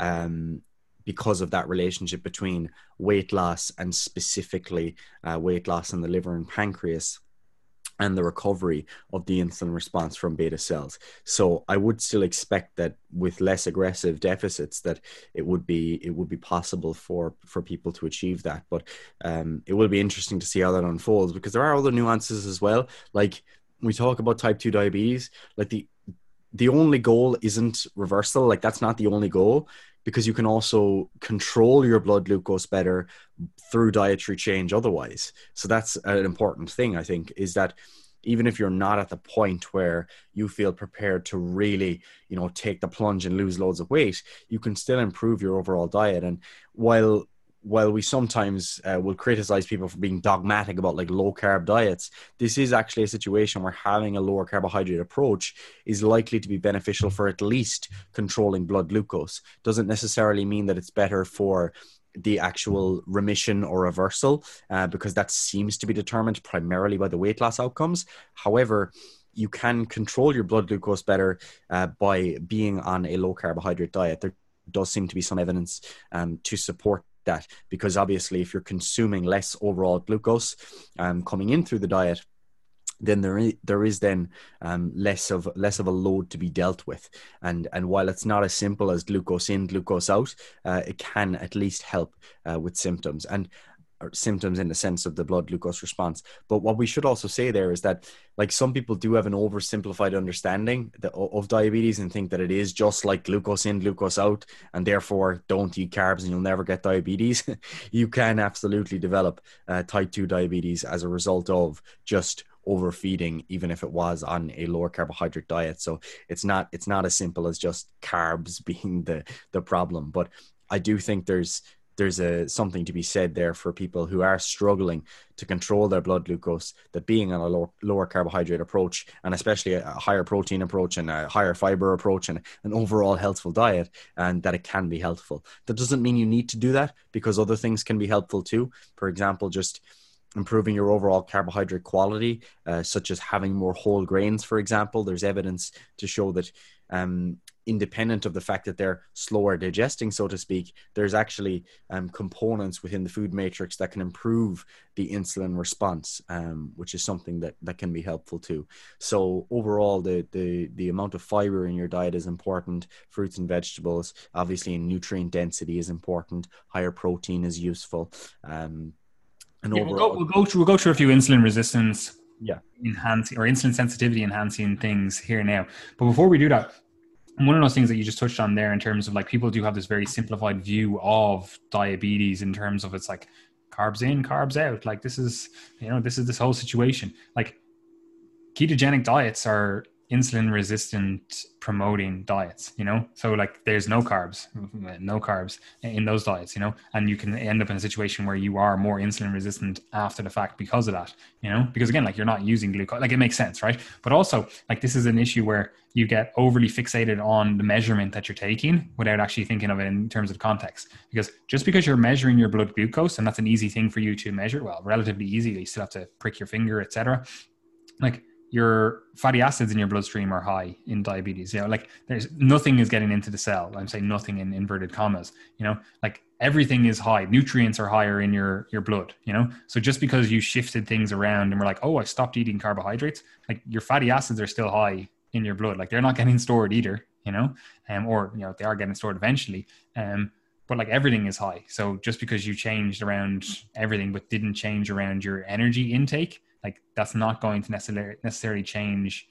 um, because of that relationship between weight loss and specifically uh, weight loss in the liver and pancreas and the recovery of the insulin response from beta cells. So I would still expect that with less aggressive deficits, that it would be it would be possible for, for people to achieve that. But um, it will be interesting to see how that unfolds, because there are other nuances as well. Like we talk about type two diabetes, like the the only goal isn't reversal. Like that's not the only goal, because you can also control your blood glucose better through dietary change otherwise. So that's an important thing, I think, is that even if you're not at the point where you feel prepared to really, you know, take the plunge and lose loads of weight, you can still improve your overall diet. And while while we sometimes uh, will criticize people for being dogmatic about like low carb diets, this is actually a situation where having a lower carbohydrate approach is likely to be beneficial for at least controlling blood glucose. Doesn't necessarily mean that it's better for the actual remission or reversal, uh, because that seems to be determined primarily by the weight loss outcomes. However, you can control your blood glucose better uh, by being on a low carbohydrate diet. There does seem to be some evidence um, to support that, because obviously if you're consuming less overall glucose um, coming in through the diet, then there is, there is then um, less of less of a load to be dealt with. And and while it's not as simple as glucose in, glucose out, uh, it can at least help uh, with symptoms, and symptoms in the sense of the blood glucose response. But what we should also say there is that like some people do have an oversimplified understanding of diabetes and think that it is just like glucose in, glucose out, and therefore don't eat carbs and you'll never get diabetes. You can absolutely develop uh, type two diabetes as a result of just overfeeding, even if it was on a lower carbohydrate diet. So it's not it's not as simple as just carbs being the the problem. But I do think there's there's a something to be said there for people who are struggling to control their blood glucose, that being on a low, lower carbohydrate approach, and especially a higher protein approach and a higher fiber approach and an overall healthful diet, and that it can be helpful. That doesn't mean you need to do that, because other things can be helpful too. For example, just improving your overall carbohydrate quality, uh, such as having more whole grains, for example. There's evidence to show that um, independent of the fact that they're slower digesting, so to speak, there's actually um, components within the food matrix that can improve the insulin response, um, which is something that, that can be helpful too. So overall, the, the, the amount of fiber in your diet is important. Fruits and vegetables, obviously, in nutrient density is important. Higher protein is useful. Um, and yeah, overall. We'll go, we'll, go through, we'll go through a few insulin resistance yeah. enhancing or insulin sensitivity enhancing things here now. But before we do that, one of those things that you just touched on there in terms of like people do have this very simplified view of diabetes in terms of it's like carbs in, carbs out. Like this is, you know, this is this whole situation. Like ketogenic diets are insulin resistant promoting diets, you know? So like there's no carbs, no carbs in those diets, you know? And you can end up in a situation where you are more insulin resistant after the fact because of that, you know? Because again, like you're not using glucose, like it makes sense, right? But also like this is an issue where you get overly fixated on the measurement that you're taking without actually thinking of it in terms of context. Because just because you're measuring your blood glucose, and that's an easy thing for you to measure, well, relatively easy, you still have to prick your finger, et cetera. Like your fatty acids in your bloodstream are high in diabetes. You know, like there's nothing is getting into the cell. I'm saying nothing in inverted commas, you know, like everything is high. Nutrients are higher in your, your blood, you know? So just because you shifted things around and we're like, oh, I stopped eating carbohydrates, like your fatty acids are still high in your blood. Like they're not getting stored either, you know, um, or, you know, they are getting stored eventually. Um, But like everything is high. So just because you changed around everything, but didn't change around your energy intake, like that's not going to necessarily necessarily change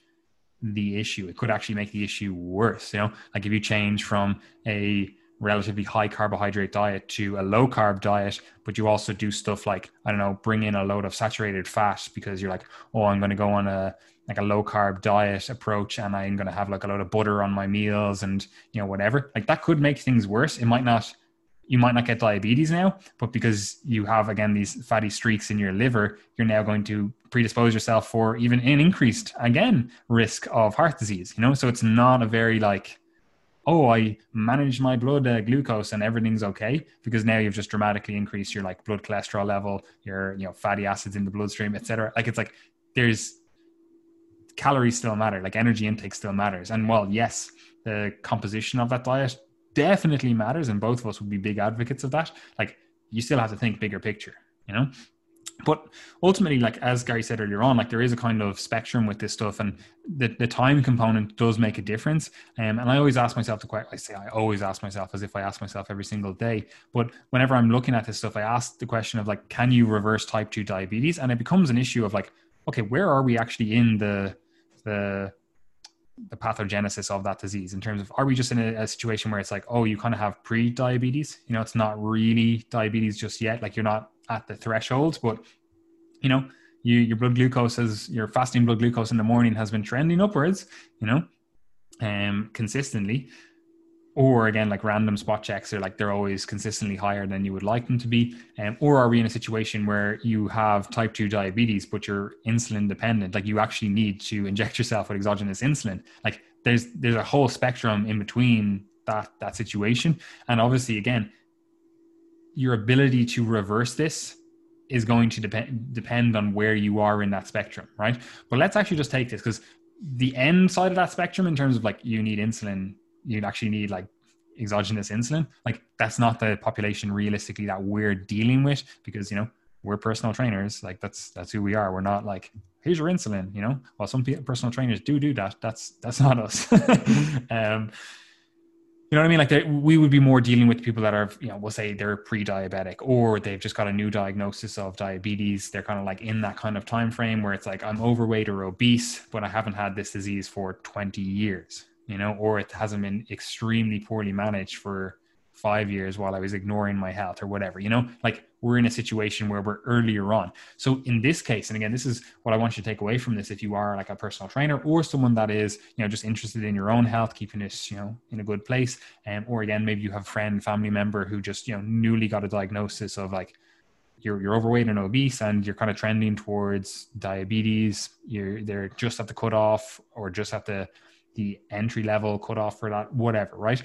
the issue. It could actually make the issue worse. You know, like if you change from a relatively high carbohydrate diet to a low carb diet, but you also do stuff like, I don't know, bring in a load of saturated fat because you're like, oh, I'm going to go on a like a low carb diet approach and I'm going to have like a load of butter on my meals and, you know, whatever, like that could make things worse. It might not, you might not get diabetes now, but because you have, again, these fatty streaks in your liver, you're now going to predispose yourself for even an increased, again, risk of heart disease, you know? So it's not a very like, oh, I manage my blood uh, glucose and everything's okay, because now you've just dramatically increased your like blood cholesterol level, your, you know, fatty acids in the bloodstream, et cetera. Like, it's like, there's calories still matter, like energy intake still matters. And while yes, the composition of that diet definitely matters, and both of us would be big advocates of that, like you still have to think bigger picture, you know? But ultimately, like as Gary said earlier on, like there is a kind of spectrum with this stuff, and the, the time component does make a difference. Um, and I always ask myself the question, I say I always ask myself as if I ask myself every single day, but whenever I'm looking at this stuff, I ask the question of like, can you reverse type two diabetes? And it becomes an issue of like, okay, where are we actually in the the the pathogenesis of that disease in terms of, are we just in a, a situation where it's like, oh, you kind of have pre-diabetes, you know, it's not really diabetes just yet. Like you're not at the threshold, but you know, you, your blood glucose has, your fasting blood glucose in the morning has been trending upwards, you know, um, consistently. Or again, like random spot checks are like, they're always consistently higher than you would like them to be. Um, or are we in a situation where you have type two diabetes, but you're insulin dependent? Like you actually need to inject yourself with exogenous insulin. Like there's, there's a whole spectrum in between that, that situation. And obviously again, your ability to reverse this is going to depend, depend on where you are in that spectrum, right? But let's actually just take this, because the end side of that spectrum in terms of like, you need insulin, you'd actually need like exogenous insulin. Like that's not the population realistically that we're dealing with, because, you know, we're personal trainers. Like that's, that's who we are. We're not like, here's your insulin, you know, well, some people, personal trainers do do that. That's, that's not us. um, you know what I mean? Like we would be more dealing with people that are, you know, we'll say they're pre-diabetic or they've just got a new diagnosis of diabetes. They're kind of like in that kind of time frame where it's like, I'm overweight or obese, but I haven't had this disease for twenty years. You know, or it hasn't been extremely poorly managed for five years while I was ignoring my health or whatever, you know, like we're in a situation where we're earlier on. So in this case, and again, this is what I want you to take away from this. If you are like a personal trainer or someone that is, you know, just interested in your own health, keeping this, you know, in a good place. And, um, or again, maybe you have a friend, family member who just, you know, newly got a diagnosis of like, You're, you're overweight and obese and you're kind of trending towards diabetes. You're, they're just at the cutoff or just at the, the entry level cutoff for that, whatever, right?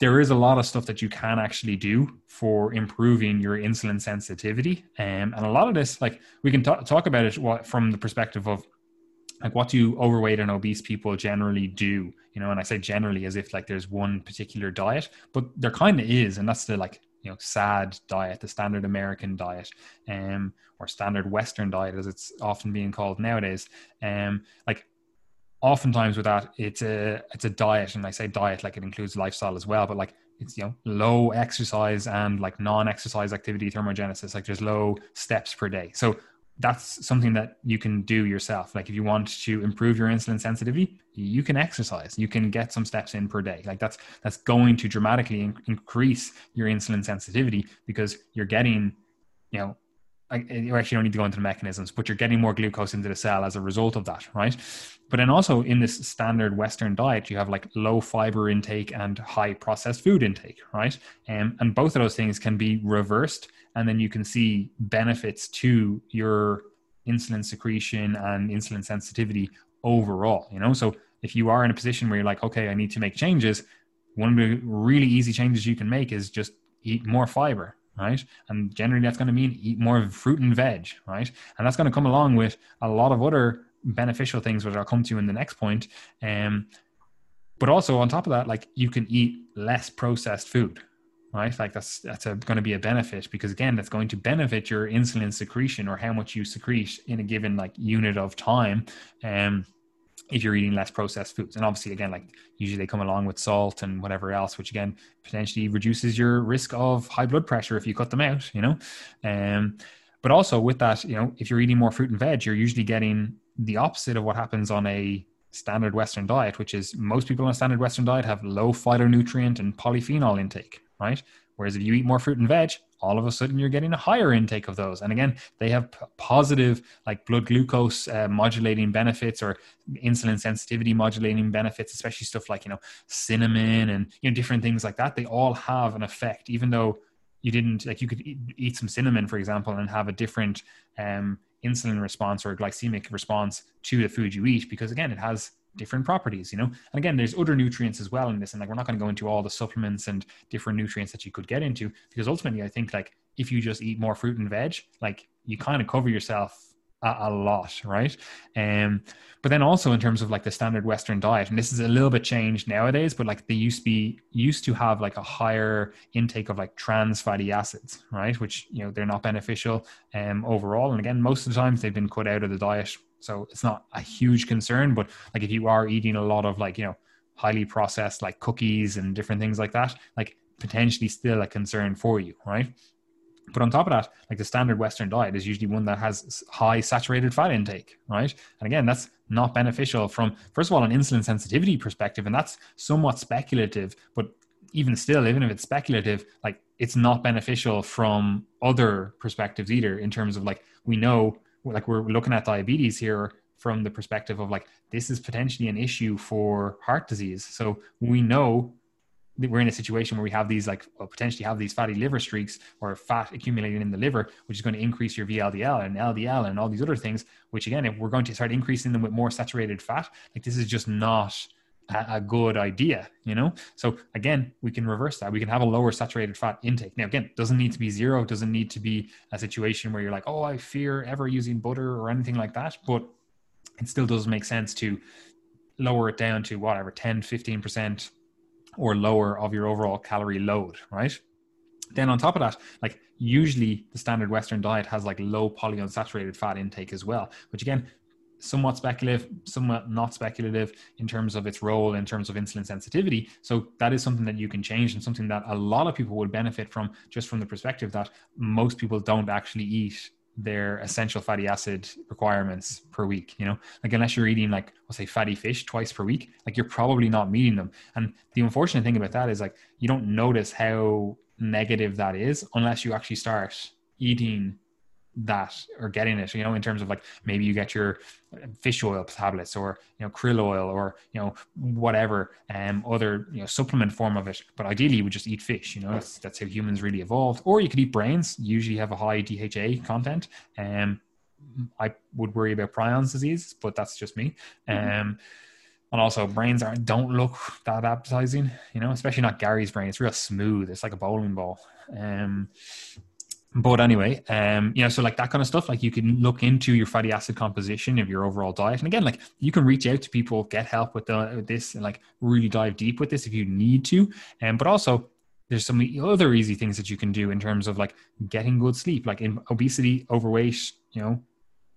There is a lot of stuff that you can actually do for improving your insulin sensitivity. Um, and a lot of this, like we can t- talk about it what, from the perspective of like, what do overweight and obese people generally do? You know, and I say generally as if like there's one particular diet, but there kind of is. And that's the like, you know, SAD diet, the standard American diet, um, or standard Western diet, as it's often being called nowadays. Um, like oftentimes with that, it's a, it's a diet. And I say diet, like it includes lifestyle as well, but like it's, you know, low exercise and like non-exercise activity thermogenesis, like there's low steps per day. So that's something that you can do yourself. Like if you want to improve your insulin sensitivity, you can exercise, you can get some steps in per day. Like that's, that's going to dramatically in- increase your insulin sensitivity, because you're getting, you know, I, you actually don't need to go into the mechanisms, but you're getting more glucose into the cell as a result of that, right? But then also in this standard Western diet, you have like low fiber intake and high processed food intake, right? Um, and both of those things can be reversed, and then you can see benefits to your insulin secretion and insulin sensitivity overall, you know? So if you are in a position where you're like, okay, I need to make changes, one of the really easy changes you can make is just eat more fiber, right? And generally that's going to mean eat more fruit and veg, right? And that's going to come along with a lot of other beneficial things, which I'll come to in the next point. Um, but also on top of that, like you can eat less processed food, right? Like that's, that's a, going to be a benefit, because again, that's going to benefit your insulin secretion, or how much you secrete in a given like unit of time. Um, if you're eating less processed foods. And obviously again, like usually they come along with salt and whatever else, which again, potentially reduces your risk of high blood pressure if you cut them out, you know? Um, but also with that, you know, if you're eating more fruit and veg, you're usually getting the opposite of what happens on a standard Western diet, which is most people on a standard Western diet have low phytonutrient and polyphenol intake, right? Whereas if you eat more fruit and veg, all of a sudden you're getting a higher intake of those. And again, they have p- positive like blood glucose uh, modulating benefits, or insulin sensitivity modulating benefits, especially stuff like, you know, cinnamon and, you know, different things like that. They all have an effect, even though you didn't, like you could eat, eat some cinnamon, for example, and have a different um, insulin response or glycemic response to the food you eat, because again, it has different properties, you know. And again, there's other nutrients as well in this, and like we're not going to go into all the supplements and different nutrients that you could get into, because ultimately I think like if you just eat more fruit and veg, like you kind of cover yourself a, a lot, right? Um but then also in terms of like the standard Western diet, and this is a little bit changed nowadays, but like they used to be used to have like a higher intake of like trans fatty acids, right? Which, you know, they're not beneficial um overall, and again most of the times they've been cut out of the diet. So it's not a huge concern, but like if you are eating a lot of like, you know, highly processed like cookies and different things like that, like potentially still a concern for you, right? But on top of that, like the standard Western diet is usually one that has high saturated fat intake, right? And again, that's not beneficial from, first of all, an insulin sensitivity perspective, and that's somewhat speculative, but even still, even if it's speculative, like it's not beneficial from other perspectives either, in terms of like, we know, like we're looking at diabetes here from the perspective of like, this is potentially an issue for heart disease. So we know that we're in a situation where we have these like, well, potentially have these fatty liver streaks or fat accumulating in the liver, which is going to increase your V L D L and L D L and all these other things, which again, if we're going to start increasing them with more saturated fat, like this is just not a good idea, you know? So again, we can reverse that. We can have a lower saturated fat intake. Now, again, it doesn't need to be zero. It doesn't need to be a situation where you're like, oh, I fear ever using butter or anything like that. But it still does make sense to lower it down to whatever, ten, fifteen percent or lower of your overall calorie load, right? Then on top of that, like usually the standard Western diet has like low polyunsaturated fat intake as well, which again, somewhat speculative, somewhat not speculative in terms of its role in terms of insulin sensitivity. So that is something that you can change, and something that a lot of people would benefit from, just from the perspective that most people don't actually eat their essential fatty acid requirements per week, you know, like unless you're eating like, I'll say fatty fish twice per week, like you're probably not meeting them. And the unfortunate thing about that is like, you don't notice how negative that is unless you actually start eating that or getting it, you know, in terms of like, maybe you get your fish oil tablets, or, you know, krill oil, or, you know, whatever um other, you know, supplement form of it. But ideally you would just eat fish, you know, that's that's how humans really evolved. Or you could eat brains, usually have a high D H A content. um I would worry about prion disease, but that's just me. mm-hmm. um And also brains aren't, don't look that appetizing, you know, especially not Gary's brain. It's real smooth, it's like a bowling ball. um But anyway, um, you know, so like that kind of stuff, like you can look into your fatty acid composition of your overall diet. And again, like you can reach out to people, get help with, the, with this, and like really dive deep with this if you need to. And um, but also there's some other easy things that you can do in terms of like getting good sleep, like in obesity, overweight, you know,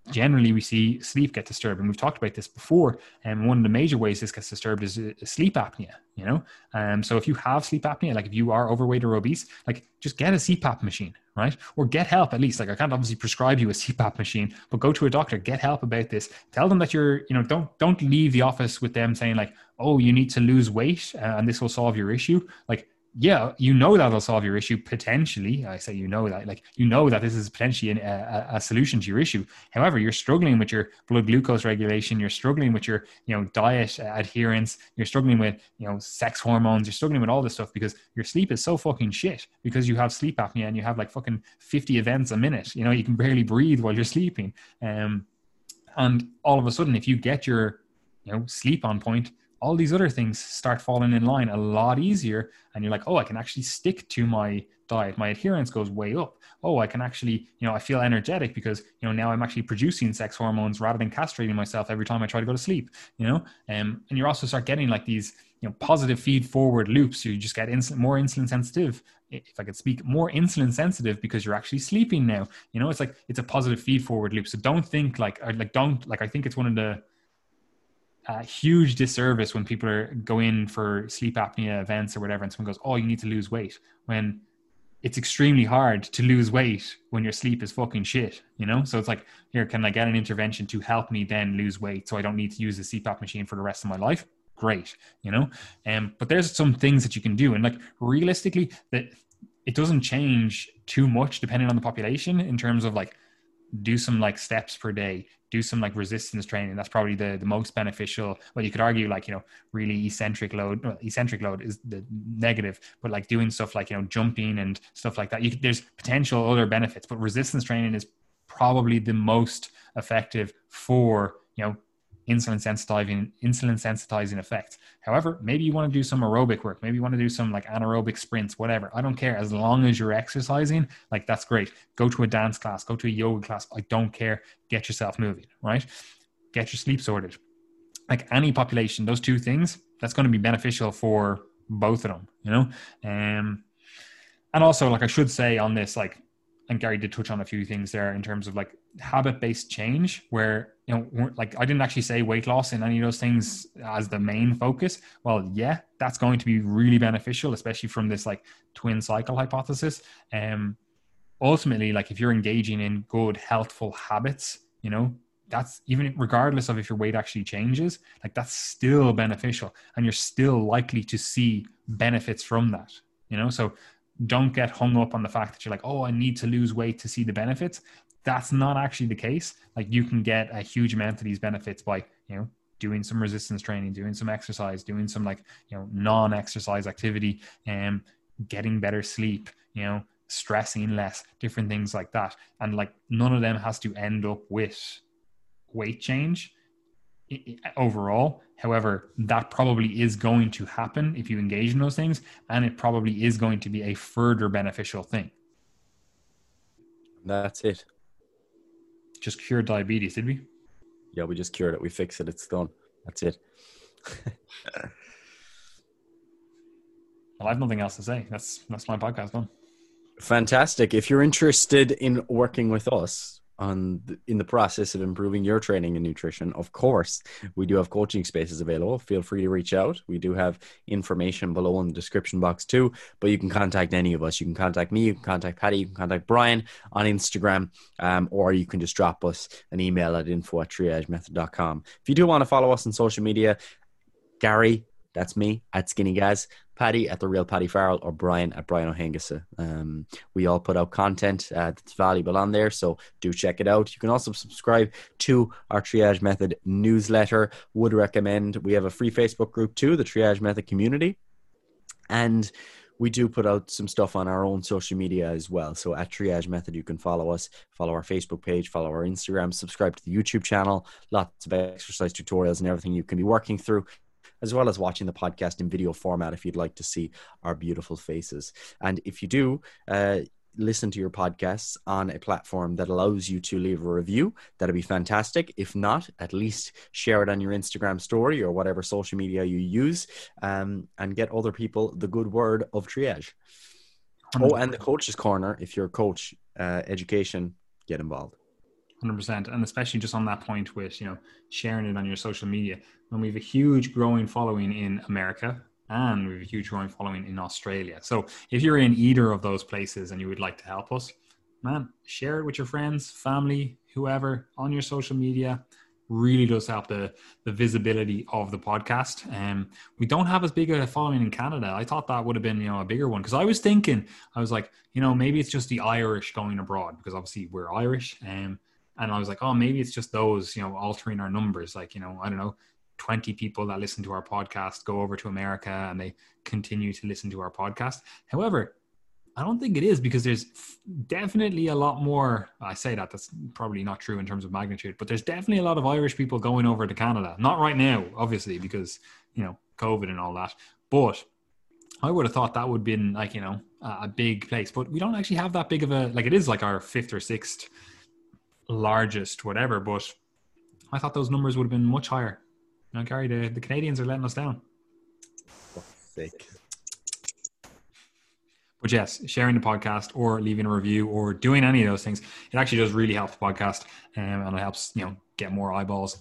generally we see sleep get disturbed. And we've talked about this before. And um, one of the major ways this gets disturbed is uh, sleep apnea, you know? Um, so if you have sleep apnea, like if you are overweight or obese, like just get a C PAP machine, right? Or get help at least. Like I can't obviously prescribe you a C PAP machine, but go to a doctor, get help about this. Tell them that you're, you know, don't, don't leave the office with them saying like, oh, you need to lose weight uh, and this will solve your issue. Like, yeah, you know, that'll solve your issue potentially. I say, you know, that like, you know, that this is potentially an, a, a solution to your issue. However, you're struggling with your blood glucose regulation. You're struggling with your, you know, diet adherence. You're struggling with, you know, sex hormones. You're struggling with all this stuff because your sleep is so fucking shit because you have sleep apnea and you have like fucking fifty events a minute. You know, you can barely breathe while you're sleeping. Um, and all of a sudden, if you get your, you know, sleep on point, all these other things start falling in line a lot easier. And you're like, oh, I can actually stick to my diet. My adherence goes way up. Oh, I can actually, you know, I feel energetic because, you know, now I'm actually producing sex hormones rather than castrating myself every time I try to go to sleep, you know? Um, and you also start getting like these, you know, positive feed forward loops. You just get insulin, more insulin sensitive. If I could speak, more insulin sensitive because you're actually sleeping now, you know, it's like, it's a positive feed forward loop. So don't think like, or like, don't like, I think it's one of the, a huge disservice when people are go in for sleep apnea events or whatever and someone goes, oh, you need to lose weight, when it's extremely hard to lose weight when your sleep is fucking shit, you know? So it's like, here, can I get an intervention to help me then lose weight so I don't need to use a C PAP machine for the rest of my life? Great, you know? Um, but there's some things that you can do. And like realistically, that it doesn't change too much depending on the population in terms of like, do some like steps per day, do some like resistance training. That's probably the, the most beneficial. Well, you could argue like, you know, really eccentric load, well, eccentric load is the negative, but like doing stuff like, you know, jumping and stuff like that. You could, there's potential other benefits, but resistance training is probably the most effective for, you know, insulin sensitizing, insulin sensitizing effects. However, maybe you want to do some aerobic work. Maybe you want to do some like anaerobic sprints, whatever. I don't care. As long as you're exercising, like that's great. Go to a dance class, go to a yoga class. I don't care. Get yourself moving, right? Get your sleep sorted. Like any population, those two things, that's going to be beneficial for both of them, you know? Um, and also like I should say on this, like, and Gary did touch on a few things there in terms of like habit-based change where, you know, like I didn't actually say weight loss in any of those things as the main focus. Well, yeah, that's going to be really beneficial, especially from this like twin cycle hypothesis. Um, ultimately, like if you're engaging in good, healthful habits, you know, that's even regardless of if your weight actually changes, like that's still beneficial and you're still likely to see benefits from that, you know? So don't get hung up on the fact that you're like, oh, I need to lose weight to see the benefits. That's not actually the case. Like you can get a huge amount of these benefits by, you know, doing some resistance training, doing some exercise, doing some like, you know, non-exercise activity, um, getting better sleep, you know, stressing less, different things like that. And like none of them has to end up with weight change overall. However, that probably is going to happen if you engage in those things, and it probably is going to be a further beneficial thing. That's it. Just cured diabetes, did we? Yeah, we just cured it. We fixed it. It's gone. That's it. Well, I have nothing else to say. That's that's my podcast done. Fantastic. If you're interested in working with us on the, in the process of improving your training and nutrition, of course, we do have coaching spaces available. Feel free to reach out. We do have information below in the description box too, but you can contact any of us. You can contact me, you can contact Patty, you can contact Brian on Instagram, um, or you can just drop us an email at info at triage method dot com. If you do want to follow us on social media, Gary, that's me, at Skinny Gaz, Paddy at The Real Paddy Farrell, or Brian at Brian O'Hengisa. Um, we all put out content uh, that's valuable on there, so do check it out. You can also subscribe to our Triage Method newsletter. Would recommend. We have a free Facebook group too, the Triage Method Community. And we do put out some stuff on our own social media as well. So at Triage Method, you can follow us, follow our Facebook page, follow our Instagram, subscribe to the YouTube channel, lots of exercise tutorials and everything you can be working through, as well as watching the podcast in video format if you'd like to see our beautiful faces. And if you do, uh, listen to your podcasts on a platform that allows you to leave a review, that'd be fantastic. If not, at least share it on your Instagram story or whatever social media you use, um, and get other people the good word of triage. Oh, and the Coach's Corner, if you're a coach, uh, education, get involved. one hundred percent. And especially just on that point with, you know, sharing it on your social media. When we have a huge growing following in America and we have a huge growing following in Australia. So if you're in either of those places and you would like to help us, man, share it with your friends, family, whoever on your social media. Really does help the, the visibility of the podcast. Um, we don't have as big a following in Canada. I thought that would have been, you know, a bigger one. Cause I was thinking, I was like, you know, maybe it's just the Irish going abroad because obviously we're Irish. Um, and I was like, oh, maybe it's just those, you know, altering our numbers. Like, you know, I don't know, twenty people that listen to our podcast go over to America and they continue to listen to our podcast. However, I don't think it is, because there's definitely a lot more. I say that, that's probably not true in terms of magnitude, but there's definitely a lot of Irish people going over to Canada. Not right now, obviously, because, you know, COVID and all that. But I would have thought that would have been like, you know, a big place. But we don't actually have that big of a, like, it is like our fifth or sixth largest whatever. But I thought those numbers would have been much higher. You know, Gary, the, the Canadians are letting us down. For sake. But yes, sharing the podcast or leaving a review or doing any of those things, it actually does really help the podcast, um, and it helps, you know, get more eyeballs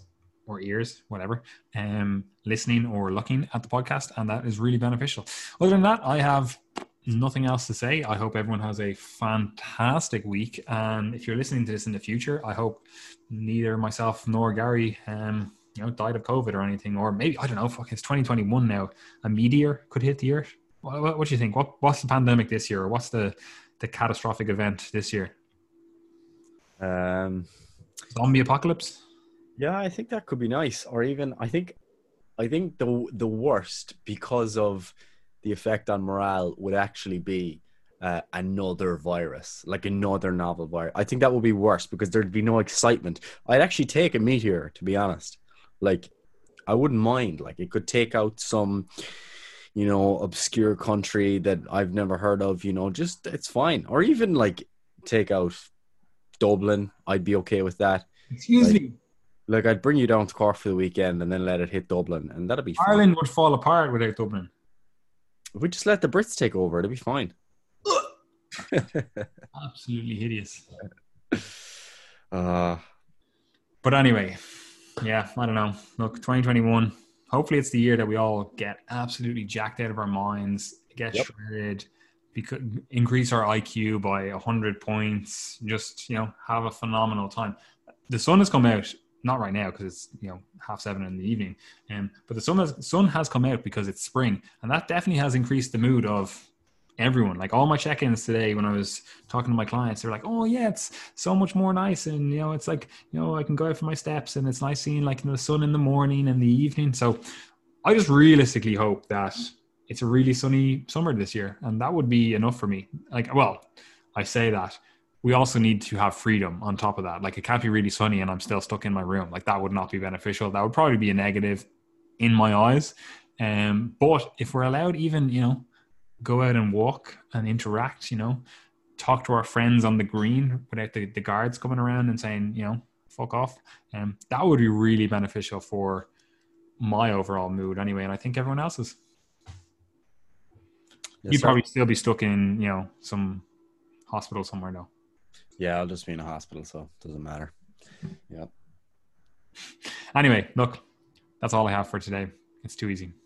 or ears, whatever, um, listening or looking at the podcast. And that is really beneficial. Other than that, I have nothing else to say. I hope everyone has a fantastic week. And um, if you're listening to this in the future, I hope neither myself nor Gary um, you know, died of COVID or anything, or maybe, I don't know, fuck, it's twenty twenty-one now. A meteor could hit the earth. What, what do you think? What, what's the pandemic this year? Or what's the, the catastrophic event this year? Um, Zombie apocalypse? Yeah, I think that could be nice. Or even, I think, I think the the worst, because of the effect on morale, would actually be uh, another virus, like another novel virus. I think that would be worse because there'd be no excitement. I'd actually take a meteor, to be honest. Like, I wouldn't mind. Like, it could take out some, you know, obscure country that I've never heard of, you know, just, it's fine. Or even like take out Dublin. I'd be okay with that. Excuse like, me. Like, I'd bring you down to Cork for the weekend and then let it hit Dublin, and that'd be fine. Ireland would fall apart without Dublin. If we just let the Brits take over, it'd be fine. Absolutely hideous. Uh, but anyway, yeah, I don't know. Look, twenty twenty-one. Hopefully it's the year that we all get absolutely jacked out of our minds, get yep. shredded, because, increase our I Q by one hundred points, just, you know, have a phenomenal time. The sun has come out, not right now because it's, you know, half seven in the evening, um, but the sun has, sun has come out because it's spring, and that definitely has increased the mood of everyone. Like, all my check-ins today when I was talking to my clients, they were like, oh yeah, it's so much more nice, and, you know, it's like, you know, I can go out for my steps, and it's nice seeing like the sun in the morning and the evening. So I just realistically hope that it's a really sunny summer this year, and that would be enough for me. Like, well, I say that, we also need to have freedom on top of that. Like, it can't be really sunny and I'm still stuck in my room. Like, that would not be beneficial. That would probably be a negative in my eyes. Um, but if we're allowed, even, you know, go out and walk and interact, you know, talk to our friends on the green without the, the guards coming around and saying, you know, fuck off. Um, that would be really beneficial for my overall mood anyway. And I think everyone else's. Yes, You'd sir. probably still be stuck in, you know, some hospital somewhere now. Yeah, I'll just be in a hospital, so it doesn't matter. Yeah. Anyway, look, that's all I have for today. It's too easy.